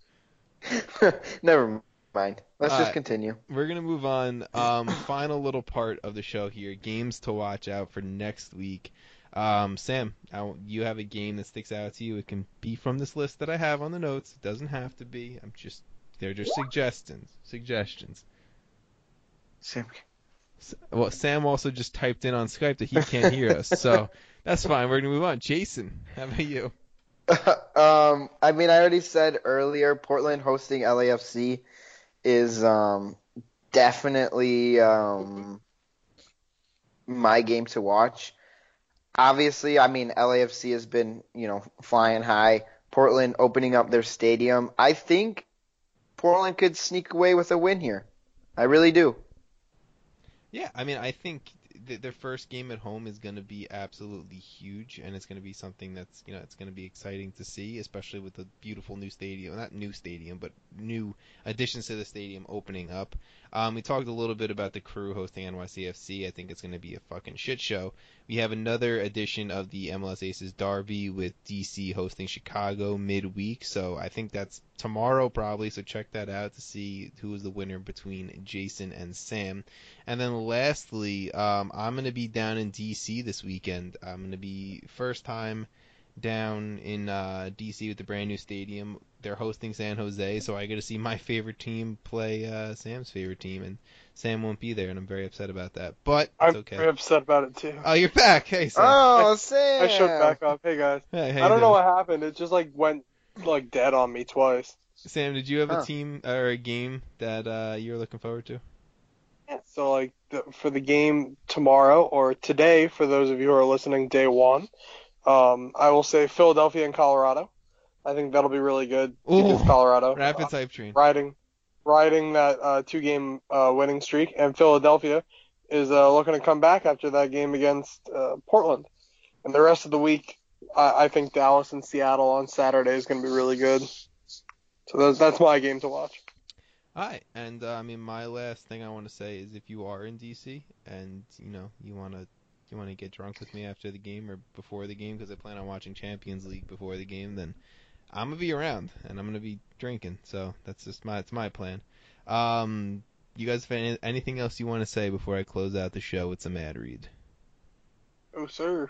Never mind. Let's uh, just continue. We're going to move on. Um, final little part of the show here. Games to watch out for next week. Um, Sam, I, you have a game that sticks out to you. It can be from this list that I have on the notes. It doesn't have to be. I'm just... They're just suggestions. Suggestions. Sam. Well, Sam also just typed in on Skype that he can't hear us, so that's fine. We're going to move on. Jason, how about you? Uh, um, I mean, I already said earlier, Portland hosting L A F C is um, definitely um, my game to watch. Obviously, I mean, L A F C has been, you know, flying high. Portland opening up their stadium. I think Portland could sneak away with a win here. I really do. Yeah, I mean, I think th- their first game at home is going to be absolutely huge, and it's going to be something that's, you know, it's going to be exciting to see, especially with the beautiful new stadium, not new stadium, but new additions to the stadium opening up. Um, we talked a little bit about the Crew hosting N Y C F C. I think it's going to be a fucking shit show. We have another edition of the M L S Aces Derby with D C hosting Chicago midweek, so I think that's tomorrow probably, so check that out to see who is the winner between Jason and Sam. And then lastly, um, I'm going to be down in D C this weekend. I'm going to be first time down in uh, D C with the brand new stadium. They're hosting San Jose, so I get to see my favorite team play uh, Sam's favorite team, and Sam won't be there, and I'm very upset about that. But I'm it's okay. very upset about it too. Oh, you're back! Hey, Sam. Oh, Sam! I, I showed back up. Hey guys. Hey, I don't doing? know what happened. It just like went like dead on me twice. Sam, did you have huh. a team or a game that uh, you were looking forward to? Yeah. So like the, for the game tomorrow or today, for those of you who are listening, day one, um, I will say Philadelphia and Colorado. I think that'll be really good against Colorado. Rapid type train. Uh, riding, riding that uh, two-game uh, winning streak. And Philadelphia is uh, looking to come back after that game against uh, Portland. And the rest of the week, I, I think Dallas and Seattle on Saturday is going to be really good. So those, that's my game to watch. All right. And, uh, I mean, my last thing I want to say is if you are in D C and, you know, you want to you want to get drunk with me after the game or before the game because I plan on watching Champions League before the game, then I'm gonna be around and I'm gonna be drinking, so that's just my it's my plan. Um, you guys have any, anything else you want to say before I close out the show with some ad read? Oh, sir.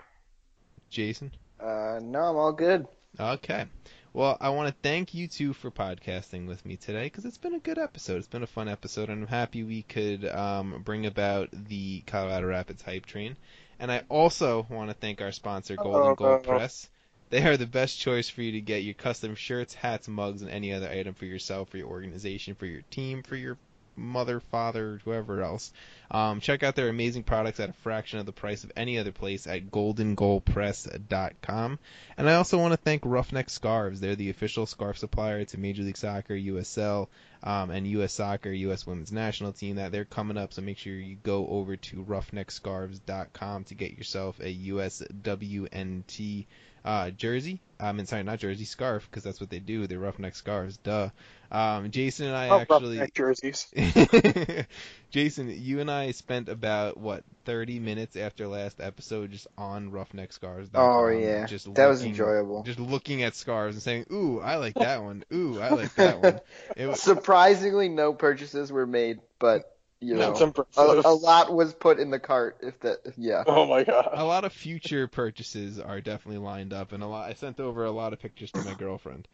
Jason? Uh, no, I'm all good. Okay. Well, I want to thank you two for podcasting with me today because it's been a good episode. It's been a fun episode, and I'm happy we could um, bring about the Colorado Rapids hype train. And I also want to thank our sponsor, Golden Gold Press. They are the best choice for you to get your custom shirts, hats, mugs, and any other item for yourself, for your organization, for your team, for your mother, father, whoever else. Um, check out their amazing products at a fraction of the price of any other place at golden gold press dot com. And I also want to thank Roughneck Scarves. They're the official scarf supplier to Major League Soccer, U S L, um, and U S Soccer, U S Women's National Team. That they're coming up, so make sure you go over to roughneck scarves dot com to get yourself a U S W N T Uh, jersey, I mean, sorry, not jersey, scarf, because that's what they do. They're Roughneck Scarves, duh. Um, Jason and I oh, actually... Roughneck jerseys. Jason, you and I spent about, what, thirty minutes after last episode just on roughneck scarves dot com. Oh, yeah. Just that looking, was enjoyable. Just looking at scarves and saying, ooh, I like that one. Ooh, I like that one. It was... Surprisingly, no purchases were made, but... You know, a, a lot was put in the cart. If that, yeah. Oh my god. A lot of future purchases are definitely lined up, and a lot. I sent over a lot of pictures to my girlfriend.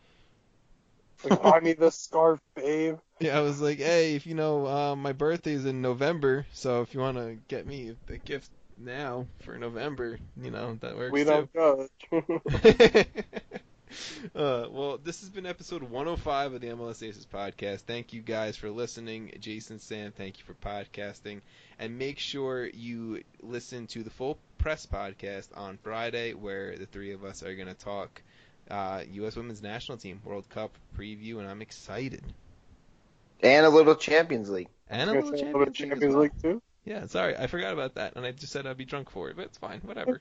Like, buy me this scarf, babe. Yeah, I was like, hey, if you know, uh, my birthday's in November, so if you want to get me a gift now for November, you know that works. We don't too. judge. Uh, well, this has been episode one oh five of the M L S Aces podcast. Thank you guys for listening. Jason, Sam, thank you for podcasting. And make sure you listen to the Full Press podcast on Friday, where the three of us are going to talk uh, U S Women's National Team World Cup preview, and I'm excited. And a little Champions League. And a little Champions, a little Champions League, well. League, too? Yeah, sorry. I forgot about that, and I just said I'd be drunk for it, but it's fine. Whatever.